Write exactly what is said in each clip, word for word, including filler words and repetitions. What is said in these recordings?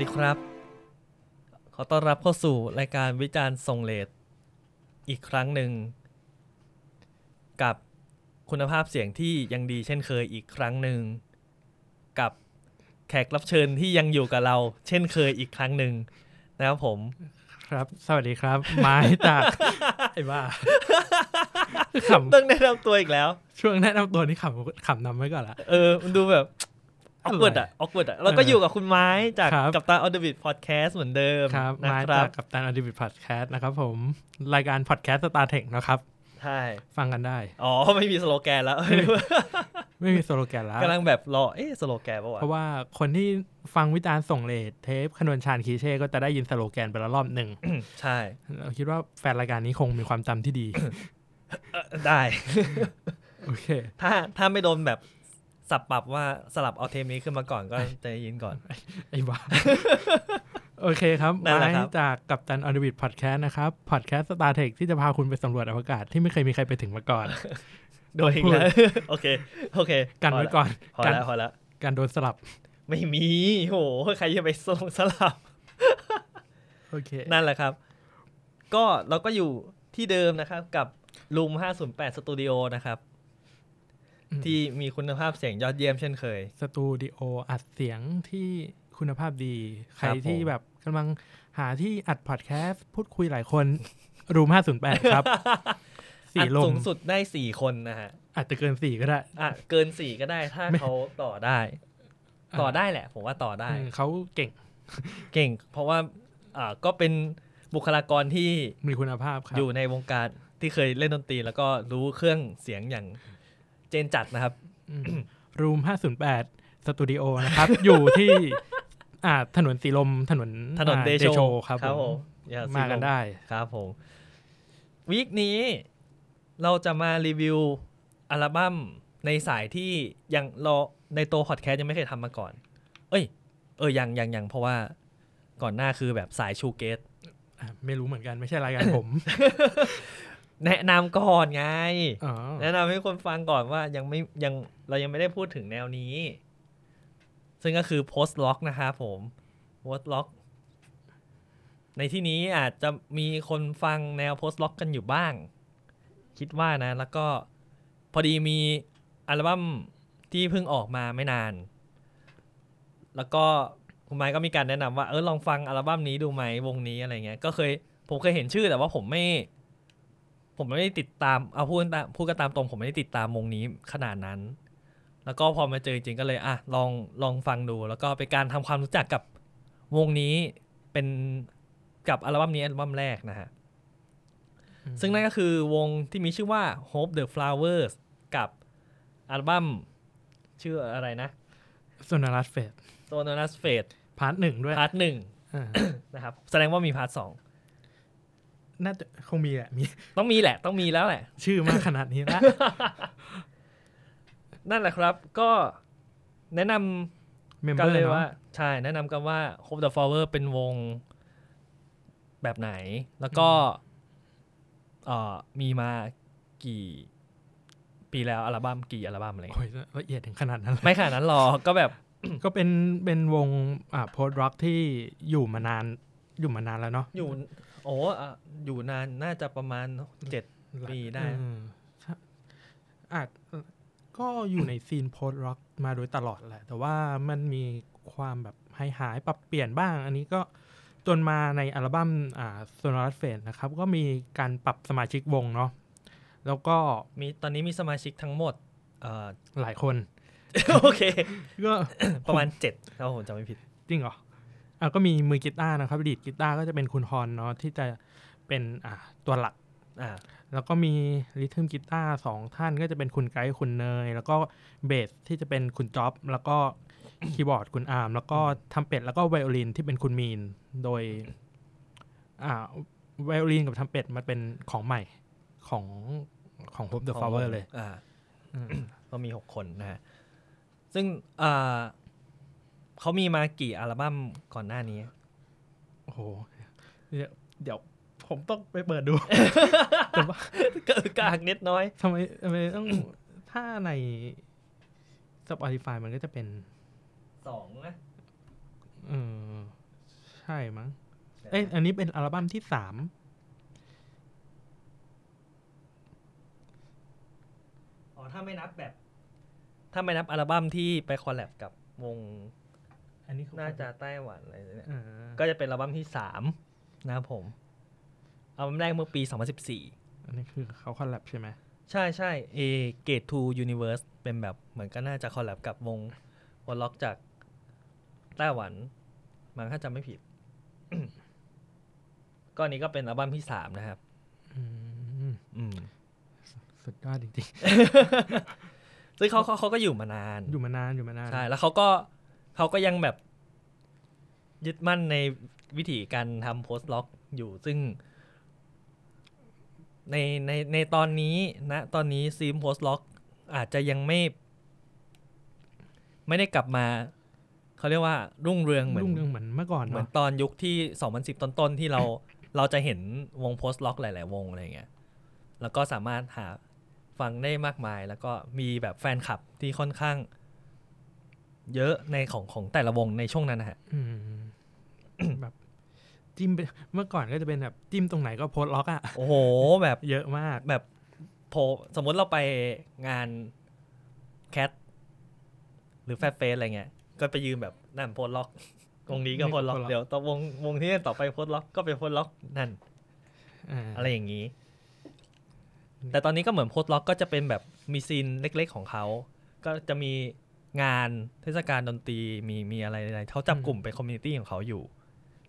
สดีครับขอต้อนรับเข้าสู่รายการวิจารณ์ส่งเรทอีกครั้งหนึ่งกับคุณภาพเสียงที่ยังดีเช่นเคยอีกครั้งหนึ่งกับแขกรับเชิญที่ยังอยู่กับเราเช่นเคยอีกครั้งหนึ่งนะครับผมครับสวัสดีครับไม้ตากไอ้บ้าต้องแนะนำตัวอีกแล้วช่วงแนะนำตัวนี่ขำขำนำไว้ก่อนละเออมันดูแบบออกเวิร์ดอ่ะออกเวิร์ดอ่ะเราก็อยู่กับคุณไม้จากกัปตันออเดอร์บิทพอดแคสต์เหมือนเดิมนะครับไม้จากกัปตันออเดอร์บิทพอดแคสต์นะครับผมรายการพอดแคสต์สตาร์เทคนะครับใช่ฟังกันได้อ๋อไม่มีสโลแกนแล้ว ไม่มีสโลแกนแล้วกำลังแบบรอเอ๊ะสโลแกนป่าวะเพราะว่าคนที่ฟังวิจารณ์ส่งเรทเทปขนวนชาญคีเช่ก็จะได้ยินสโลแกนไปแล้วรอบหนึ่ง ใช่เราคิดว่าแฟนรายการนี้คงมีความจำที่ดี ได้โอเคถ้าถ้าไม่โดนแบบสับปรับว่าสลับเอาเทมนี้ขึ้นมาก่อนก็จะได้ยินก่อนไอ้บ้าโอเคครับมาจากกัปตันออเดอร์บิทพอดแคสต์นะครับพอดแคสต์สตาร์เทคที่จะพาคุณไปสำรวจอวกาศที่ไม่เคยมีใครไปถึงมาก่อนโดยเองนะโอเคโอเคกันไว้ก่อนพอแล้วพอแล้วการโดนสลับไม่มีโหใครจะไปส่งสลับโอเคนั่นแหละครับก็เราก็อยู่ที่เดิมนะครับกับ Room ห้าศูนย์แปด Studio นะครับที่มีคุณภาพเสียงยอดเยี่ยมเช่นเคยสตูดิโออัดเสียงที่คุณภาพดีใครที่แบบกำลังหาที่อัดพอดแคสต์พูดคุยหลายคนรูมห้าศูนย์แปดครับอัดสูงสุดได้สี่คนนะฮะอาจจะเกินสี่ก็ได้อ่ะเกินสี่ก็ได้ถ้าเขาต่อได้ต่อได้แหละผมว่าต่อได้เขาเก่งเก่งเพราะว่าอ่าก็เป็นบุคลากรที่มีคุณภาพครับอยู่ในวงการที่เคยเล่นดนตรีแล้วก็รู้เครื่องเสียงอย่างเจนจัดนะครับ Room ห้าศูนย์แปด Studio นะครับ อยู่ที่อ่าถนนสีลมถนนถนนเดโชครับผมมากันได้ครับผมวีคนี้เราจะมารีวิวอัลบั้มในสายที่ยังเราในตัวพอดแคสต์ยังไม่เคยทำมาก่อนเอ้ยเออยังยังยังเพราะว่าก่อนหน้าคือแบบสายชูเกตไม่รู้เหมือนกันไม่ใช่รายการผม แนะนำก่อนไงแนะนำให้คนฟังก่อนว่ายังไม่ยังเรายังไม่ได้พูดถึงแนวนี้ซึ่งก็คือ post-rock นะครับผม post-rock ในที่นี้อาจจะมีคนฟังแนว post-rock กันอยู่บ้างคิดว่านะแล้วก็พอดีมีอัลบั้มที่เพิ่งออกมาไม่นานแล้วก็คุณไมค์ก็มีการแนะนำว่าเออลองฟังอัลบั้มนี้ดูไหมวงนี้อะไรเงี้ยก็เคยผมเคยเห็นชื่อแต่ว่าผมไม่ผมไม่ได้ติดตามเอาพูดตามพูดกันตามตรงผมไม่ได้ติดตามวงนี้ขนาดนั้นแล้วก็พอมาเจอจริงก็เลยอ่ะลองลองฟังดูแล้วก็เป็นการทำความรู้จักกับวงนี้เป็นกับอัลบั้มนี้อัลบั้มแรกนะฮะ mm-hmm. ซึ่งนั่นก็คือวงที่มีชื่อว่า Hope the Flowers กับอัลบั้มชื่ออะไรนะ Sonorous Faith Sonorous Faith พาร์ทหนึ่งด้วยพาร์ทหนึ่งนะครับแสดงว่ามีพาร์ทสองน่าจะคงมีแหละมีต้องมีแหละต้องมีแล้วแหละชื่อมากขนาดนี้แล้ว นั่นแหละครับก็แนะนำ Member กันเลยว่าใช่แนะนำกันว่า Hope the Flower เป็นวงแบบไหนแล้วก็เอ่อมีมากี่ปีแล้วอัลบั้มกี่อัลบั้มอะไรโอ้ยละเอียดถึงขนาดนั้นไม่ขนาดนั้นหรอกก็แบบ ก็เป็นเป็นวงอ่า Post Rock ที่อยู่มานานอยู่มานานแล้วเนาะอยู่โอ้อยู่นานน่าจะประมาณเจ็ดปีได้อาจก็อยู่ในซีนโพสต์ร็อกมาโดยตลอดแหละแต่ว่ามันมีความแบบหายๆปรับเปลี่ยนบ้างอันนี้ก็จนมาในอัลบั้มอ่า Sonorous Faith นะครับก็มีการปรับสมาชิกวงเนาะแล้วก็มีตอนนี้มีสมาชิกทั้งหมดเอ่อหลายคนโอเคก็ประมาณเจ็ดถ้าผมจำไม่ผิดจริงเหรออ่ะก็มีมือกีตาร์นะครับดีดกีตาร์ก็จะเป็นคุณฮอนเนาะที่จะเป็นอ่ะตัวหลักอ่าแล้วก็มีริทึมกีตาร์สองท่านก็จะเป็นคุณไกด์คุณเนยแล้วก็เบสที่จะเป็นคุณจ๊อบแล้วก็คีย์บอร์ดคุณอาร์มแล้วก็ทัมเป็ตแล้วก็ไวโอลินที่เป็นคุณมีนโดยอ่าไวโอลินกับทัมเป็ตมันเป็นของใหม่ของของ Hope the Flower เลยอ่าก็มีหกคนนะฮะซึ่งอ่าเขามีมากี่อัลบั้มก่อนหน้านี้โอ้โหเดี๋ยวผมต้องไปเปิดดูแต่ว่าก็กากนิดน้อยทำไมทำไมต้องถ้าใน Spotify มันก็จะเป็นสองนะเออ ช่มั้งเอ้ยอันนี้เป็นอัลบั้มที่สามอ๋อถ้าไม่นับแบบถ้าไม่นับอัลบั้มที่ไปคอลแลบกับวงอันนี้น่าจะไต้หวันอะไรเนี่ยก็จะเป็นอัลบั้มที่สามนะครับผมอัลบั้มแรกเมื่อปีสองพันสิบสี่อันนี้คือเขาคอลแลบใช่ไหมใช่ใช่ A Gate to Universe เป็นแบบเหมือนก็น่าจะคอลแลบกับวงวอลล็อกจากไต้หวันมันถ้าจำไม่ผิด ก็นี้ก็เป็นอัลบั้มที่สามนะครับสุดยอดจริงๆ ซึ่งเขาเขาก็อยู่มานานอยู่มานานอยู่มานานใช่แล้วเขาก็เขาก็ยังแบบยึดมั่นในวิธีการทำโพสต์ล็อกอยู่ซึ่งในในในตอนนี้นะตอนนี้ซีมโพสต์ล็อกอาจจะยังไม่ไม่ได้กลับมาเขาเรียกว่ารุ่งเรืองเหมือนรุ่งเรืองเหมือนเมื่อก่อนเหมือนตอนยุคที่สองพันสิบต้นๆที่เรา เราจะเห็นวงโพสต์ล็อกหลายๆวงอะไรเงี้ยแล้วก็สามารถหาฟังได้มากมายแล้วก็มีแบบแฟนคลับที่ค่อนข้างเยอะในของของแต่ละวงในช่วงนั้นนะฮะ แบบจิ้มเมื่อก่อนก็จะเป็นแบบจิ้มตรงไหนก็โพสต์ล็อกอ่ะโอ้โหแบบเยอะมากแบบโพสมมติเราไปงานแคทหรือแฟร์เฟสอะไรเงี้ยก็ไปยืมแบบนั่นโพสล็อกวงนี้ก็โพสล็อกเดี๋ยวต่อวงวงที่ต่อไปโพสล็อกก็ไปโพสล็อกนั่นอะไรอย่างนี้แต่ตอนนี้ก็เหมือนโพสล็อกก็จะเป็นแบบมีซีนเล็กๆของเขาก็จะมีงานเทศกาลดนตรีมีมีอะไรอะไรเขาจับกลุ่มเป็นคอมมูนิตี้ของเขาอยู่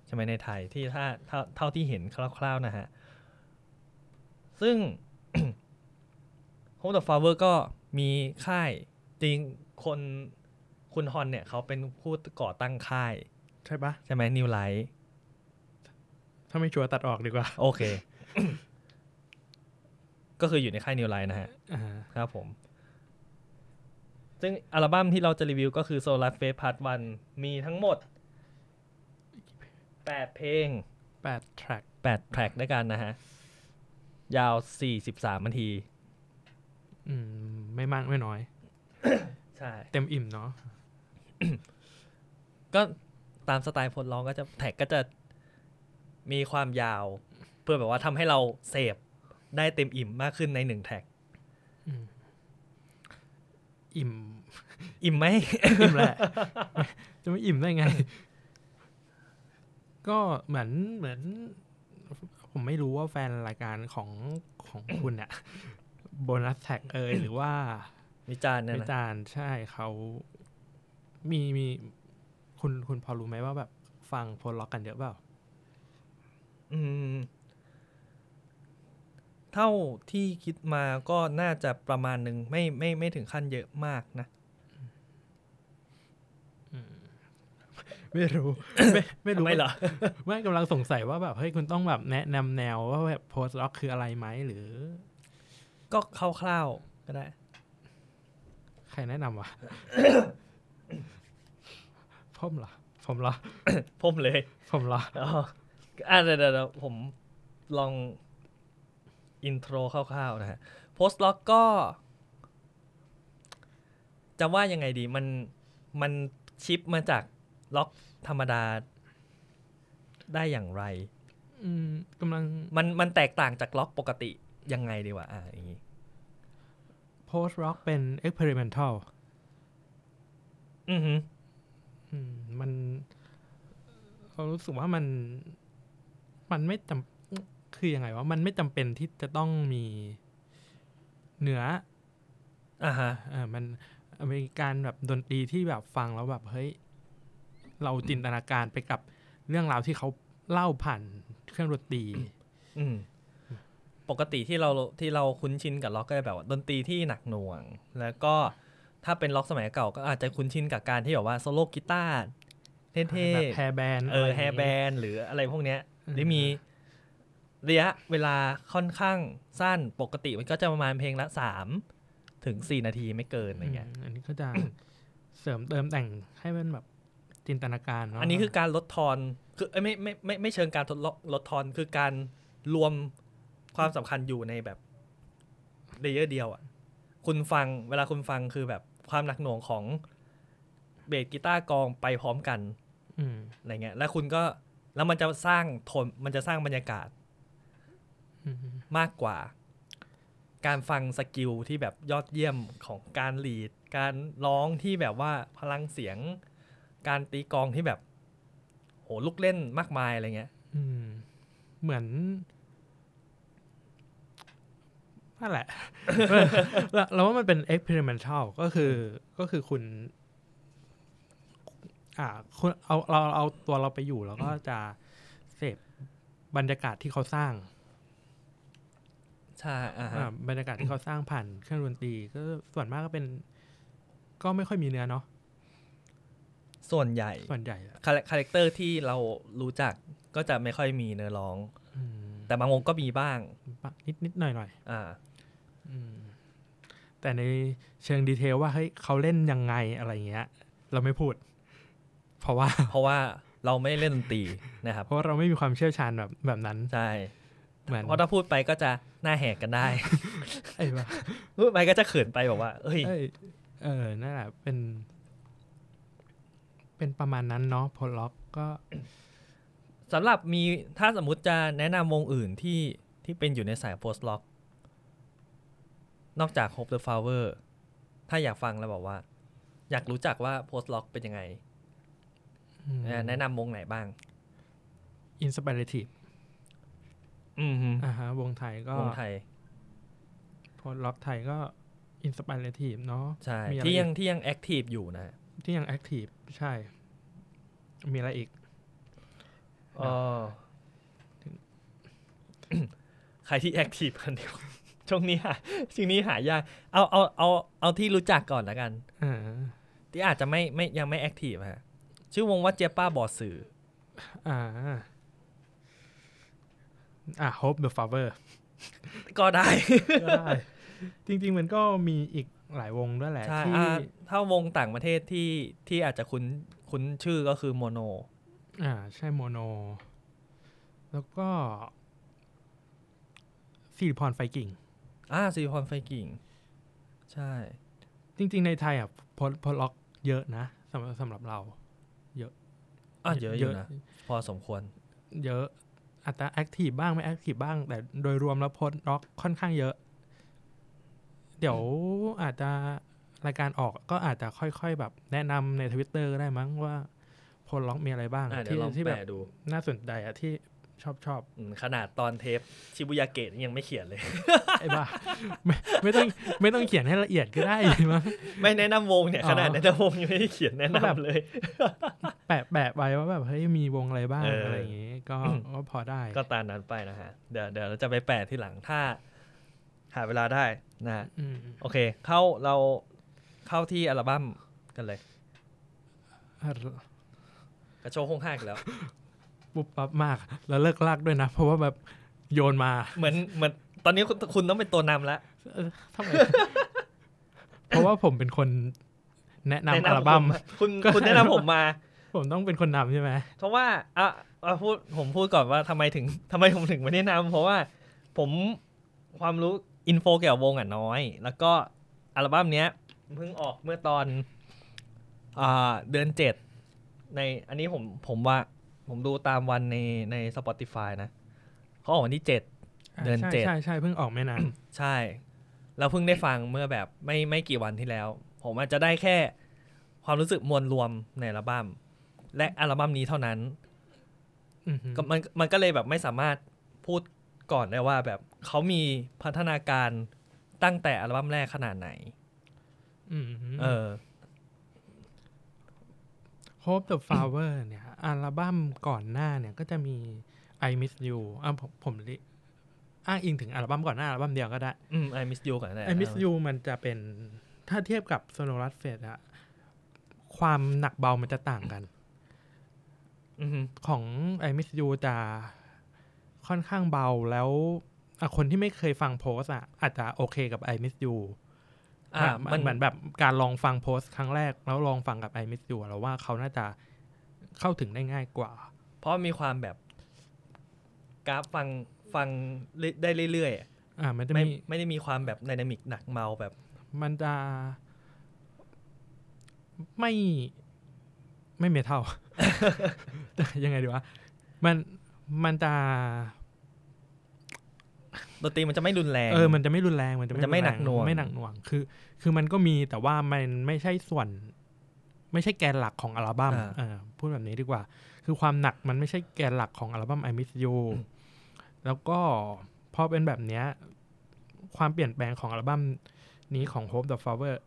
ใช่ไหมในไทยที่ถ้าเท่าที่เห็นคร่าวๆนะฮะซึ่ง Hope the Flowers ก็มีค่ายจริงคนคุณฮอนเนี่ยเขาเป็นผู้ก่อตั้งค่ายใช่ปะใช่ไหม New Light ถ้าไม่ชัวร์ตัดออกดีกว่าโอเค ก็คืออยู่ในค่าย New Light นะฮะ uh-huh. ครับผมซึ่งอัลบั้มที่เราจะรีวิวก็คือ Sonorous Faith พาร์ท วัน มีทั้งหมดแปดเพลงแปด track แปด track ด้วยกันนะฮะยาวสี่สิบสามนาทีอืมไม่มากไม่น้อย ใช่เต็มอิ่มเนาะก็ตามสไตล์โพสต์ล็อกก็จะแท็กก็จะมีความยาวเพื่อแบบว่าทำให้เราเสพได้เต็มอิ่มมากขึ้นในหนึ่งแท็กอิ่มอิ่มไหม อิ่มแหละ จะไม่อิ่มได้ไง ก็เหมือนเหมือนผมไม่รู้ว่าแฟนรายการของของคุณอะโบนัสแท็กเอ่ยหรือว่าวิจารณ์เนี่ยนะวิจารณ์ใช่เขามีมีคุณคุณพอรู้ไหมว่าแบบฟังโพสต์ล็อกกันเยอะเปล่าอืมเท่าที่คิดมาก็น่าจะประมาณนึงไม่ไม่ไม่ถึงขั้นเยอะมากนะไม่รู้ ไม่ไม่รู้ ไม่เหรอ ไม่กำลังสงสัยว่าแบบเฮ้ยคุณต้องแบบแนะนำแนวว่าแบบโพสต์ล็อกคืออะไรไหมหรือก็คร่าวๆก็ได้ใครแนะนำวะ ผมเหรอผมเหรอ ผมเลยผมเหรออ๋ออ่ะเดี๋ยวๆผมลองอินโทรคร่าวๆนะฮะโพสต์ล็อกก็จะว่ายังไงดีมันมันชิปมาจากล็อกธรรมดาได้อย่างไรอืมกำลังมันมันแตกต่างจากล็อกปกติยังไงดีวะอ่ะอย่างงี้post-rock เป็น experimental อือหืออืมมันเรารู้สึกว่ามันมันไม่จำคือยังไงว่ามันไม่จำเป็นที่จะต้องมีเนื้ออ่าฮะเออมันเป็นการแบบดนตรีที่แบบฟังแล้วแบบเฮ้ยเราจินตนาการไปกับเรื่องราวที่เขาเล่าผ่านเครื่องดนตรีอืมปกติที่เราที่เราคุ้นชินกับล็อกก็จะแบบว่าดนตรีที่หนักหน่วงแล้วก็ถ้าเป็นล็อกสมัยเก่าก็อาจจะคุ้นชินกับการที่แบบว่าโซโล่กีตาร์เท่ๆแบบแฮร์แบนด์เออแฮร์แบนด์หรืออะไรพวกเนี้ยหรือมีระยะเวลาค่อนข้างสั้นปกติมันก็จะประมาณเพลงละสามถึงสี่นาทีไม่เกินอะไรเงี้ยอันนี้ก็จะ เสริมเติมแต่งให้มันแบบจินตนาการเนาะอันนี้คือการลดทอนคือเอ้ยไม่ไม่ไม่ไม่เชิงการลดทอนคือการรวมความสำคัญอยู่ในแบบเลเยอร์เดียวอ่ะคุณฟังเวลาคุณฟังคือแบบความหนักหน่วงของเบสกีตาร์กองไปพร้อมกันอะไรเงี้ยแล้วคุณก็ แล้วมันจะสร้างทนมันจะสร้างบรรยากาศมากกว่าการฟังสกิลที่แบบยอดเยี่ยมของการลีดการร้องที่แบบว่าพลังเสียงการตีกลองที่แบบโหลูกเล่นมากมายอะไรเงี้ยเหมือนนั่นแหละ เราว่ามันเป็น experimental ก็คือก็คือคุณอ่าคุณเอาเราเอาตัวเราไปอยู่แล้วก็จะเสพบรรยากาศที่เขาสร้างใช่อ่าบรรยากาศที่เขาสร้างผ่านเครื่องดนตรีก็ส่วนมากก็เป็นก็ไม่ค่อยมีเนื้อเนาะส่วนใหญ่ส่วนใหญ่คาแรคเตอร์ที่เรารู้จักก็จะไม่ค่อยมีเนื้อร้องแต่บางวงก็มีบ้างนิดนิดหน่อยหน่อยอ่าแต่ในเชิงดีเทลว่าเฮ้ยเขาเล่นยังไงอะไรเงี้ยเราไม่พูดเพราะว่าเพราะว่าเราไม่เล่นดนตรีนะครับเพราะเราไม่มีความเชี่ยวชาญแบบแบบนั้นใช่เพราะถ้าพูดไปก็จะหน้าแหกกันได้ไอ้บ้าพูดไปก็จะเขินไปบอกว่าเอ้ยเออนั่นแหละเป็นเป็นประมาณนั้นเนาะโพล็อกก็สำหรับมีถ้าสมมุติจะแนะนำวงอื่นที่ที่เป็นอยู่ในสายโพสต์ล็อกนอกจาก Hope the Flower ถ้าอยากฟังแล้วบอกว่าอยากรู้จักว่าโพสต์ล็อกเป็นยังไงแนะนำวงไหนบ้าง Inspirative อืมอ่าฮะวงไทยก็วงไทยโพสต์ล็อกไทยก็ Inspirative เนาะใช่ที่ยังที่ยังแอคทีฟอยู่นะที่ยังแอคทีฟใช่มีอะไรอีกอ๋อใครที่แอคทีฟคนเดียวช่วงนี้หาช่วงนี้หายากเอาเอาเอาเอาที่รู้จักก่อนละกันที่อาจจะไม่ไม่ยังไม่แอคทีฟฮะชื่อวงว่าเจี๊ยบป้าบอสื่ออ่าอ่ะ Hope the Flower ก็ได้ก็ได้จริงๆมันก็มีอีกหลายวงด้วยแหละที่ถ้าวงต่างประเทศที่ที่อาจจะคุ้นคุ้นชื่อก็คือโมโนอ่าใช่โมโนแล้วก็สิริพรไฟกิ่งอ่าสิริพรไฟกิ่งใช่จริงๆในไทยอ่ะพอพอล็อกเยอะนะสำหรับสำหรับเราเยอะอ่ะเยอะอยู่นะพอสมควรเยอะอาจจะแอคทีฟบ้างไม่แอคทีฟบ้างแต่โดยรวมแล้วพอล็อกค่อนข้างเยอะเดี๋ยวอาจจะรายการออกก็อาจจะค่อยๆแบบแนะนำใน Twitter ก็ได้มั้งว่าโพล็อกมีอะไรบ้างที่ที่แบบน่าสนใจอะที่ชอบชอบขนาดตอนเทปชิบุยาเกะยังไม่เขียนเลยไอ้บ้าไม่ไม่ต้องไม่ต้องเขียนให้ละเอียดก็ได้มั้งไม่แนะนำวงเนี่ยขนาดแนะนำวงยังไม่ได้เขียนแนะนำเลยแปะแปะไว้ว่าแบบเฮ้ยมีวงอะไรบ้างอะไรอย่างงี้ก็พอได้ก็ตามนั้นไปนะฮะเดี๋ยวเดี๋ยวเราจะไปแปะที่หลังถ้าหาเวลาได้นะโอเคเข้าเราเข้าที่อัลบั้มกันเลยกระโชกห้องห้าอีกแล้วปุ๊บปั๊บมากแล้วเลิกลากด้วยนะเพราะว่าแบบโยนมาเหมือนเหมือนตอนนี้คุณต้องเป็นตัวนำแล้วทำไม เพราะว่าผมเป็นคนแนะนำอัลบั้มคุณ คุณแนะนำผมมา ผมต้องเป็นคนนำใช่ไหมเพราะว่าอ่ะอ่ะพูดผมพูดก่อนว่าทำไมถึงทำไมผมถึงไม่แนะนำเพราะว่าผมความรู้อินโฟเกี่ยวกับวงอ่ะน้อยแล้วก็อัลบั้มเนี้ยเพิ่งออกเมื่อตอนอ่าเดือนเจ็ดในอันนี้ผมผมว่าผมดูตามวันในใน Spotify นะเขาออกวันที่เจ็ดเดือนเจ็ดใช่ใช่เพิ่งออกไม่นาน ใช่แล้วเพิ่งได้ฟังเมื่อแบบไม่ไม่กี่วันที่แล้วผมอาจจะได้แค่ความรู้สึกมวลรวมในอัลบั้มและอัลบั้มนี้เท่านั้น ก็มันมันก็เลยแบบไม่สามารถพูดก่อนได้ว่าแบบเขามีพัฒนาการตั้งแต่อัลบั้มแรกขนาดไหนเออHope the Flower เนี่ยอัลบั้มก่อนหน้าเนี่ยก็จะมี I Miss You อ่ะผมผมอ้างอิงถึงอัลบั้มก่อนหน้าอัลบั้มเดียวก็ได้อืม I Miss You ก่อนได้ I Miss You มันจะเป็นถ้าเทียบกับ Sonorous Faith อะความหนักเบามันจะต่างกันอือของ I Miss You จะค่อนข้างเบาแล้วคนที่ไม่เคยฟังโพสอะอาจจะโอเคกับ I Miss Youอ่ามันเหมือนแบบการลองฟังโพสครั้งแรกแล้วลองฟังกับ I Miss You แล้วว่าเขาน่าจะเข้าถึงได้ง่ายกว่าเพราะมีความแบบกราฟฟังฟังได้เรื่อยๆอ่ามันจะไม่ไม่ได้มีความแบบไดนามิกหนักเมาแบบมันจะไม่ไม่เมทัล ยังไงดีวะ มันมันจะดนตรีมันจะไม่รุนแรงเออมันจะไม่รุนแรงมันจะไม่หนักหน่วงไม่หนักหน่วงคือคือมันก็มีแต่ว่ามันไม่ใช่ส่วนไม่ใช่แกนหลักของอัลบั้มเออพูดแบบนี้ดีกว่าคือความหนักมันไม่ใช่แกนหลักของอัลบั้ม I Miss You แล้วก็พอเป็นแบบเนี้ยความเปลี่ยนแปลงของอัลบั้มนี้ของ Hope the Flowers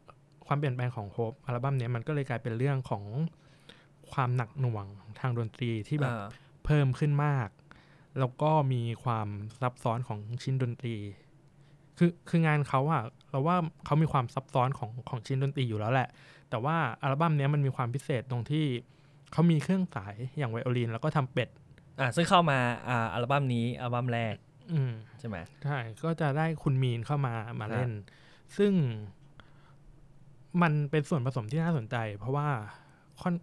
ความเปลี่ยนแปลงของ Hope อัลบั้มนี้มันก็เลยกลายเป็นเรื่องของความหนักหน่วงทางดนตรีที่แบบเพิ่มขึ้นมากแล้วก็มีความซับซ้อนของชิ้นดนตรีคือคืองานเขาอะเราว่าเขามีความซับซ้อนของของชิ้นดนตรีอยู่แล้วแหละแต่ว่าอัลบั้มนี้มันมีความพิเศษตรงที่เขามีเครื่องสายอย่างไวโอลินแล้วก็ทำเป็ดอ่าซึ่งเข้ามาอ่าอัลบั้มนี้อัลบั้มแรกอืมใช่ไหมใช่ก็จะได้คุณมีนเข้ามามาเล่นซึ่งมันเป็นส่วนผสมที่น่าสนใจเพราะว่าค่อน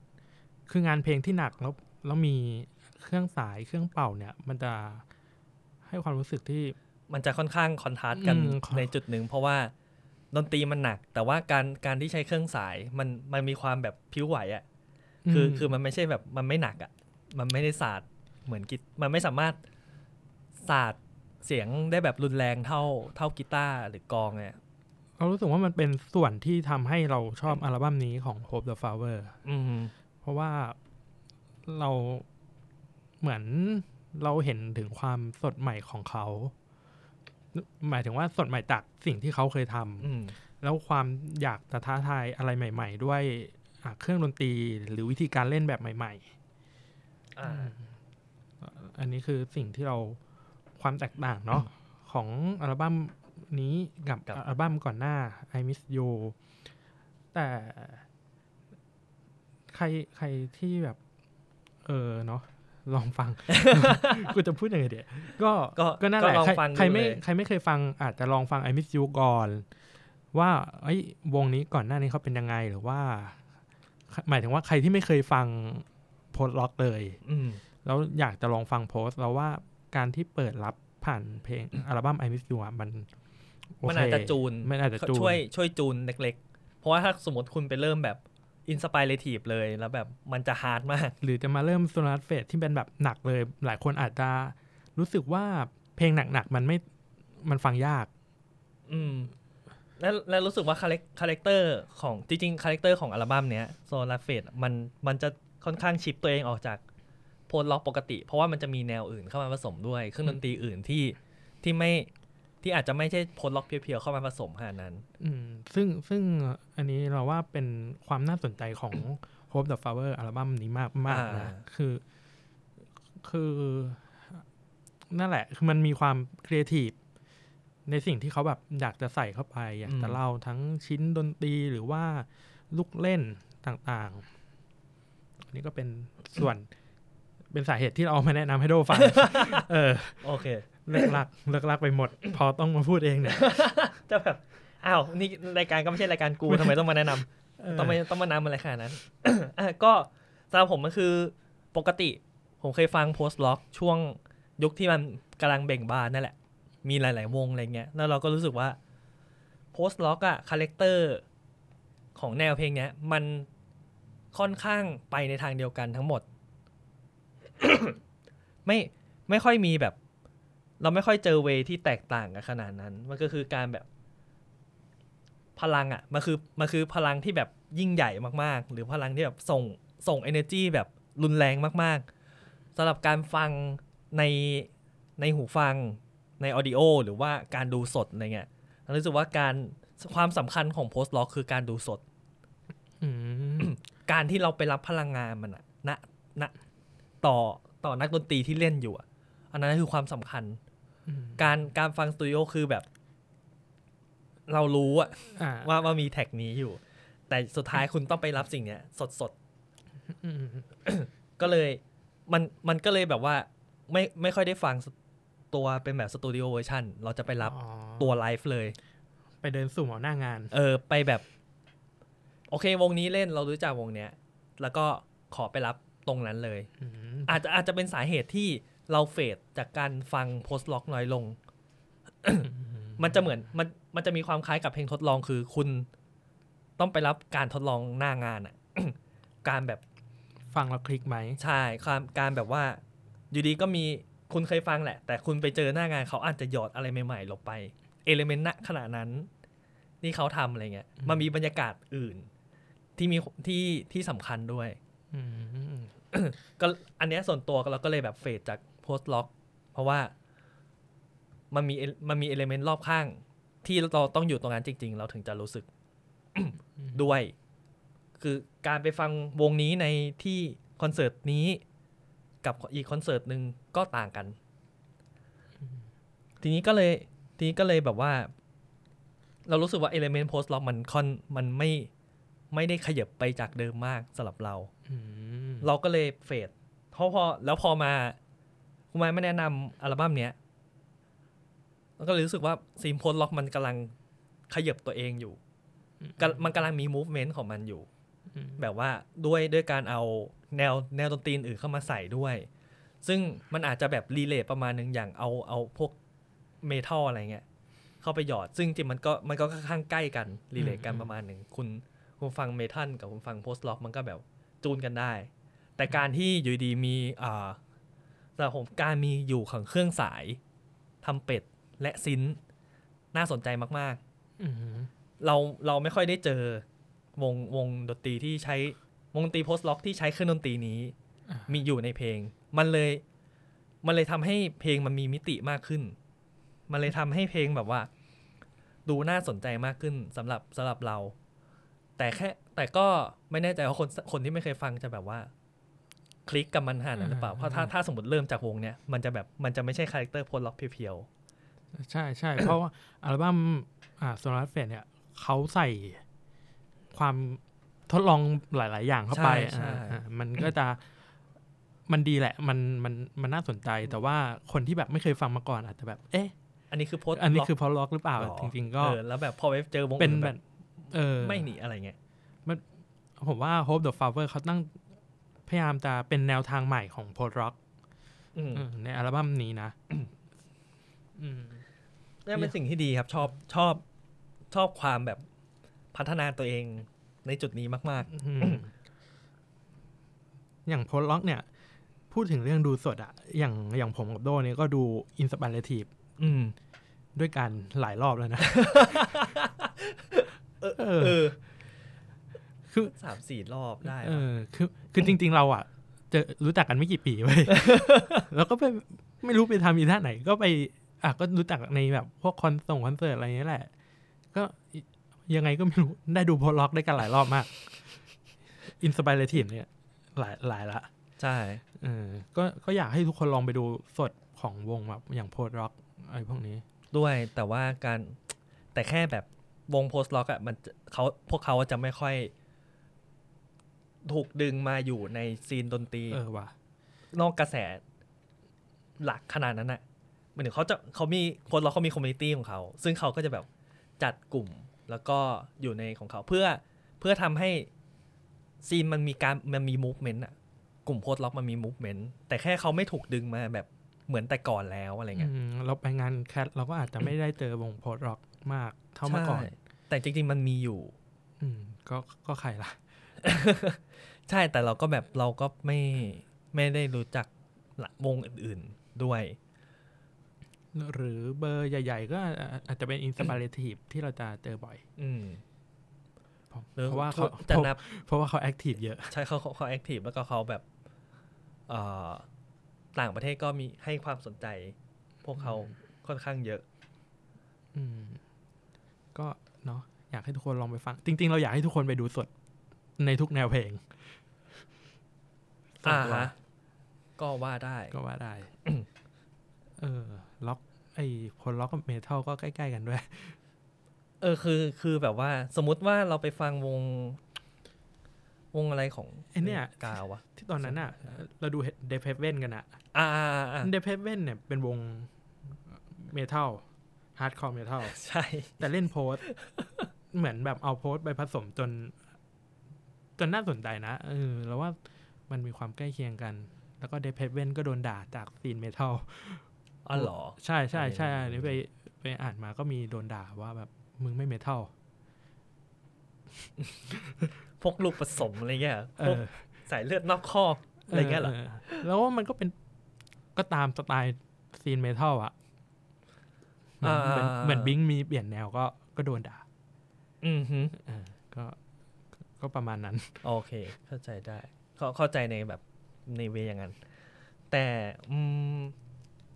คืองานเพลงที่หนักแล้วแล้วมีเครื่องสายเครื่องเป่าเนี่ยมันจะให้ความรู้สึกที่มันจะค่อนข้างคอนทราสต์กันในจุดหนึ่งเพราะว่าดนตรีมันหนักแต่ว่าการการที่ใช้เครื่องสายมันมันมีความแบบผิวไหวอ่ะคือคือมันไม่ใช่แบบมันไม่หนักอ่ะมันไม่ได้สาดเหมือนกีตาร์มันไม่สามารถสาดเสียงได้แบบรุนแรงเท่าเท่ากีตาร์หรือกลองเนี่ยเรารู้สึกว่ามันเป็นส่วนที่ทำให้เราชอบอัลบั้มนี้ของ Hope the Flowers อืมเพราะว่าเราเหมือนเราเห็นถึงความสดใหม่ของเขาหมายถึงว่าสดใหม่จากสิ่งที่เขาเคยทำแล้วความอยากจะท้าทายอะไรใหม่ๆด้วยเครื่องดนตรีหรือวิธีการเล่นแบบใหม่ๆ อ, อันนี้คือสิ่งที่เราความแตกต่างเนาะของอัลบั้มนี้กับอัลบั้มก่อนหน้า I Miss You แต่ใครใครที่แบบเออเนาะลองฟังกูจะพูดยังไงเดี๋ยวก็ก็น่าแหละใครไม่ใครไม่เคยฟังอาจจะลองฟัง I Miss You ก่อนว่าไอ้วงนี้ก่อนหน้านี้เขาเป็นยังไงหรือว่าหมายถึงว่าใครที่ไม่เคยฟังโพสต์ร็อกเลยแล้วอยากจะลองฟังโพสต์แล้วว่าการที่เปิดรับผ่านเพลงอัลบั้ม I Miss You อ่ะมันมันอาจจะจูนมันอาจจะช่วยช่วยจูนเล็กๆเพราะว่าถ้าสมมติคุณไปเริ่มแบบinspirative เลยแล้วแบบมันจะฮาร์ดมากหรือจะมาเริ่ม Sonorous Faith ที่เป็นแบบหนักเลยหลายคนอาจจะรู้สึกว่าเพลงหนักๆมันไม่มันฟังยากอืมแล้วแล้วรู้สึกว่าคาแรคคาแรคเตอร์ของจริงๆคาแรคเตอร์ของอัลบั้มเนี้ย Sonorous Faith มันมันจะค่อนข้างชิปตัวเองออกจากโพสต์ร็อกปกติเพราะว่ามันจะมีแนวอื่นเข้ามาผสมด้วยเครื่องดนตรีอื่นที่ที่ไม่ที่อาจจะไม่ใช่โพสต์ร็อกเพียวๆเข้ามาผสมขนาดนั้นอืมซึ่งซึ่งอันนี้เราว่าเป็นความน่าสนใจของ Hope the Flowers อัลบั้มนี้มากมากนะคือคือนั่นแหละคือมันมีความครีเอทีฟในสิ่งที่เขาแบบอยากจะใส่เข้าไปอยากจะเล่าทั้งชิ้นดนตรีหรือว่าลูกเล่นต่างๆอันนี้ก็เป็นส่วน เป็นสาเหตุที่เราเอามาแนะนำให้โดฟัง เออโอเคเลิกลักเลิกลักไปหมดพอต้องมาพูดเองเนี่ยจะแบบอ้าวนี่รายการก็ไม่ใช่รายการกูทำไมต้องมาแนะนำต้องมาต้องมานำอะไรขนาดนั้นก็สำหรับผมมันคือปกติผมเคยฟังโพสต์ร็อกช่วงยุคที่มันกำลังเบ่งบานนั่นแหละมีหลายๆวงอะไรเงี้ยแล้วเราก็รู้สึกว่าโพสต์ร็อกอะคาแรคเตอร์ของแนวเพลงเนี้ยมันค่อนข้างไปในทางเดียวกันทั้งหมด ไม่ไม่ค่อยมีแบบเราไม่ค่อยเจอเวที่แตกต่างกันขนาดนั้นมันก็คือการแบบพลังอ่ะมันคือมันคือพลังที่แบบยิ่งใหญ่มากๆหรือพลังที่แบบส่งส่ง energy แบบรุนแรงมากๆสำหรับการฟังในในหูฟังใน audio หรือว่าการดูสดอะไรเงี้ยเรารู้สึกว่าการความสำคัญของ post rock คือการดูสด การที่เราไปรับพลังงานมันอ่ะณณต่อต่อนักดนตรีที่เล่นอยู่อันนั้นคือความสำคัญการการฟังสตูดิโอคือแบบเรารู้อะว่าว่ามีแท็กนี้อยู่แต่สุดท้ายคุณต้องไปรับสิ่งเนี้ยสดสด ก็เลยมันมันก็เลยแบบว่าไม่ไม่ค่อยได้ฟังตัวเป็นแบบสตูดิโอเวอร์ชันเราจะไปรับตัวไลฟ์เลยไปเดินสู่หน้างานเออไปแบบโอเควงนี้เล่นเรารู้จักวงเนี้ยแล้วก็ขอไปรับตรงนั้นเลย อาจจะอาจจะเป็นสาเหตุที่เราเฟดจากการฟังโพสต์ร็อกน้อยลง มันจะเหมือนมันมันจะมีความคล้ายกับเพลงทดลองคือคุณต้องไปรับการทดลองหน้างานอ่ะ การแบบฟังแล้วคลิกไหมใช่การแบบว่า อยู่ดีก็มีคุณเคยฟังแหละแต่คุณไปเจอหน้างานเขาอาจจะหยอดอะไรใหม่ๆลงไปเอลิเมนต์ณขณะนั้นนี่เขาทำอะไรเงี้ยมันมีบรรยากาศอื่นที่มีที่ที่สำคัญด้วยก็ อันเนี้ยส่วนตัวเราก็เลยแบบเฟดจากโพสต์ล็อกเพราะว่ามันมีมันมีเอลิเมนต์รอบข้างที่เราต้องอยู่ตรงนั้นจริงๆเราถึงจะรู้สึก ด้วยคือการไปฟังวงนี้ในที่คอนเสิร์ตนี้กับอีกคอนเสิร์ตนึงก็ต่างกันทีนี้ก็เลยทีนี้ก็เลยแบบว่าเรารู้สึกว่า element post rock มันค่อนมันไม่ไม่ได้ขยับไปจากเดิมมากสำหรับเราเราก็เลยเฟดเพราะพอแล้วพอมาคุณไมค์ไม่แนะนำอัลบั้มเนี้ยเราก็เลยรู้สึกว่าซีน post rock มันกำลังขยับตัวเองอยู่มันกำลังมี movement ของมันอยู่แบบว่าด้วยด้วยการเอาแนวแนวดนตรีอื่นเข้ามาใส่ด้วยซึ่งมันอาจจะแบบรีเลทประมาณนึงอย่างเอาเอาพวกเมทัลอะไรเงี้ยเข้าไปหยอดซึ่งจริงมันก็มันก็ค่อนข้างใกล้กันรีเลทกันประมาณนึงคุณคุณฟังเมทัลกับคุณฟังโพสต์ล็อกมันก็แบบจูนกันได้แต่การที่อยู่ดีมีอ่าสำหรับผมการมีอยู่ของเครื่องสายทำเป็ดและซินน่าสนใจมากๆ mm-hmm. เราเราไม่ค่อยได้เจอวงวงดนตรีที่ใช้วงดนตรีโพสต์ล็อกที่ใช้เครื่องดนตรีนี้ uh-huh. มีอยู่ในเพลงมันเลยมันเลยทำให้เพลงมันมีมิติมากขึ้นมันเลยทำให้เพลงแบบว่าดูน่าสนใจมากขึ้นสำหรับสำหรับเราแต่แค่แต่ก็ไม่แน่ใจว่าคนคนที่ไม่เคยฟังจะแบบว่าคลิกกับมันหัน uh-huh. หรือเปล่าเพราะถ้าถ้าสมมติเริ่มจากวงเนี้ยมันจะแบบมันจะไม่ใช่คาแรคเตอร์โพสต์ล็อกเพียวๆใช่ใช่ เพราะว่าอัลบั้มอ่า Sonorous Faith เนี่ยเขาใส่ความทดลองหลายๆอย่างเข้าไปมันก็จะมันดีแหละมันมันมันน่าสนใจแต่ว่าคนที่แบบไม่เคยฟังมาก่อนอาจจะแบบเอ๊ะอันนี้คือโพสต์อันนี้คือพอล็อกหรือเปล่าจริงๆก็แล้วแบบพอไปเจอวงเป็นแบบเออไม่หนีอะไรเงี้ยมันผมว่า Hope the Flowers เขาตั้งพยายามจะเป็นแนวทางใหม่ของโพสต์ล็อกในอัลบั้มนี้นะนี่เป็นสิ่งที่ดีครับชอบชอบชอบความแบบพัฒนาตัวเองในจุดนี้มากๆอย่างโพสต์ล็อกเนี่ยพูดถึงเรื่องดูสดอะอย่างอย่างผมกับโดนี่ก็ดู Inspirative อืมด้วยกันหลายรอบแล้วนะ เออเออเออคือ สามสี่ รอบได้เออคือคือจริงๆเราอะเจอรู้จักกันไม่กี่ปีเว้ย แล้วก็ไปไม่รู้ไปทำอีท่าไหนก็ไปอ่ะก็รู้จักในแบบพวกคอนเสิร์ตคอนเสิร์ตอะไรอย่างเงี้ยแหละก็ยังไงก็ไม่รู้ได้ดูโพสต์ล็อกได้กันหลายรอบมาก Inspirative เนี่ยหลายหลายละใช่เออก็ก็อยากให้ทุกคนลองไปดูสดของวงแบบอย่างโพสต์ล็อกไอ้พวกนี้ด้วยแต่ว่าการแต่แค่แบบวงโพสต์ล็อกอ่ะมันเขาพวกเขาจะไม่ค่อยถูกดึงมาอยู่ในซีนดนตรีเออว่ะนอกกระแสหลักขนาดนั้นน่ะเหมือนเขาจะเขามีโพสต์ล็อกเขามีคอมมูนิตี้ของเขาซึ่งเขาก็จะแบบจัดกลุ่มแล้วก็อยู่ในของเขาเพื่อเพื่อทำให้ซีนมันมีการมันมีมูฟเมนต์อ่ะกลุ่มโพสต์ล็อกมันมีมูฟเมนต์แต่แค่เขาไม่ถูกดึงมาแบบเหมือนแต่ก่อนแล้วอะไรเงี้ยเราไปงานแคทเราก็อาจจะไม่ได้เจอวงโพสต์ล็อกมากเท่าเมื่อก่อนแต่จริงๆมันมีอยู่อืมก็ก็ใครล่ะ ใช่แต่เราก็แบบเราก็ไม่ไม่ได้รู้จักวงอื่นๆด้วยหรือเบอร์ใหญ่ๆก็อาจจะเป็น Inspirative ที่เราจะเจอบ่อยอืมเพราะว่าเขาจะนับเพราะว่าเขาแอคทีฟเยอะใช่เขาเขาแอคทีฟแล้วก็เขาแบบเอ่อต่างประเทศก็มีให้ความสนใจพวกเขาค่อนข้างเยอะอืมก็เนาะอยากให้ทุกคนลองไปฟังจริงๆเราอยากให้ทุกคนไปดูสดในทุกแนวเพลงอ่าฮะก็ว่าได้ก็ว่าได้ เออล็อกไอ้พอล็อกกับเมทัลก็ใกล้ๆกันด้วยเออคือคือแบบว่าสมมุติว่าเราไปฟังวงวงอะไรของไอ้เนี่ยกาวะที่ตอนนั้นน่ะเราดู Death Heaven กันน่ะอ่าๆ Death Heaven เนี่ยเป็นวงเมทัลฮาร์ดคอร์เมทัลใช่แต่เล่นโพส เหมือนแบบเอาโพสไปผสมจนจนน่าสนใจนะเออแล้วว่ามันมีความใกล้เคียงกันแล้วก็ Death Heaven ก็โดนด่าจากซีนเมทัลอ๋อเหรอใช่ใช่ใช่อันนี้ไปไปอ่านมาก็มีโดนด่าว่าแบบมึงไม่เมทัลพวกลูกผสมอะไรเงี้ยพวกสายเลือดนอกคอกอะไรเงี้ยเหรอแล้วมันก็เป็น ก็ตามสไตล์ซีนเมทัลอ่ะเหมือนบิงมีเปลี่ยนแนวก็ก็โดนด่าอือฮึอ่าก็ก็ประมาณนั้นโอเคเข้าใจได้เข้าเข้าใจในแบบในเวอย่างนั้นแต่อืม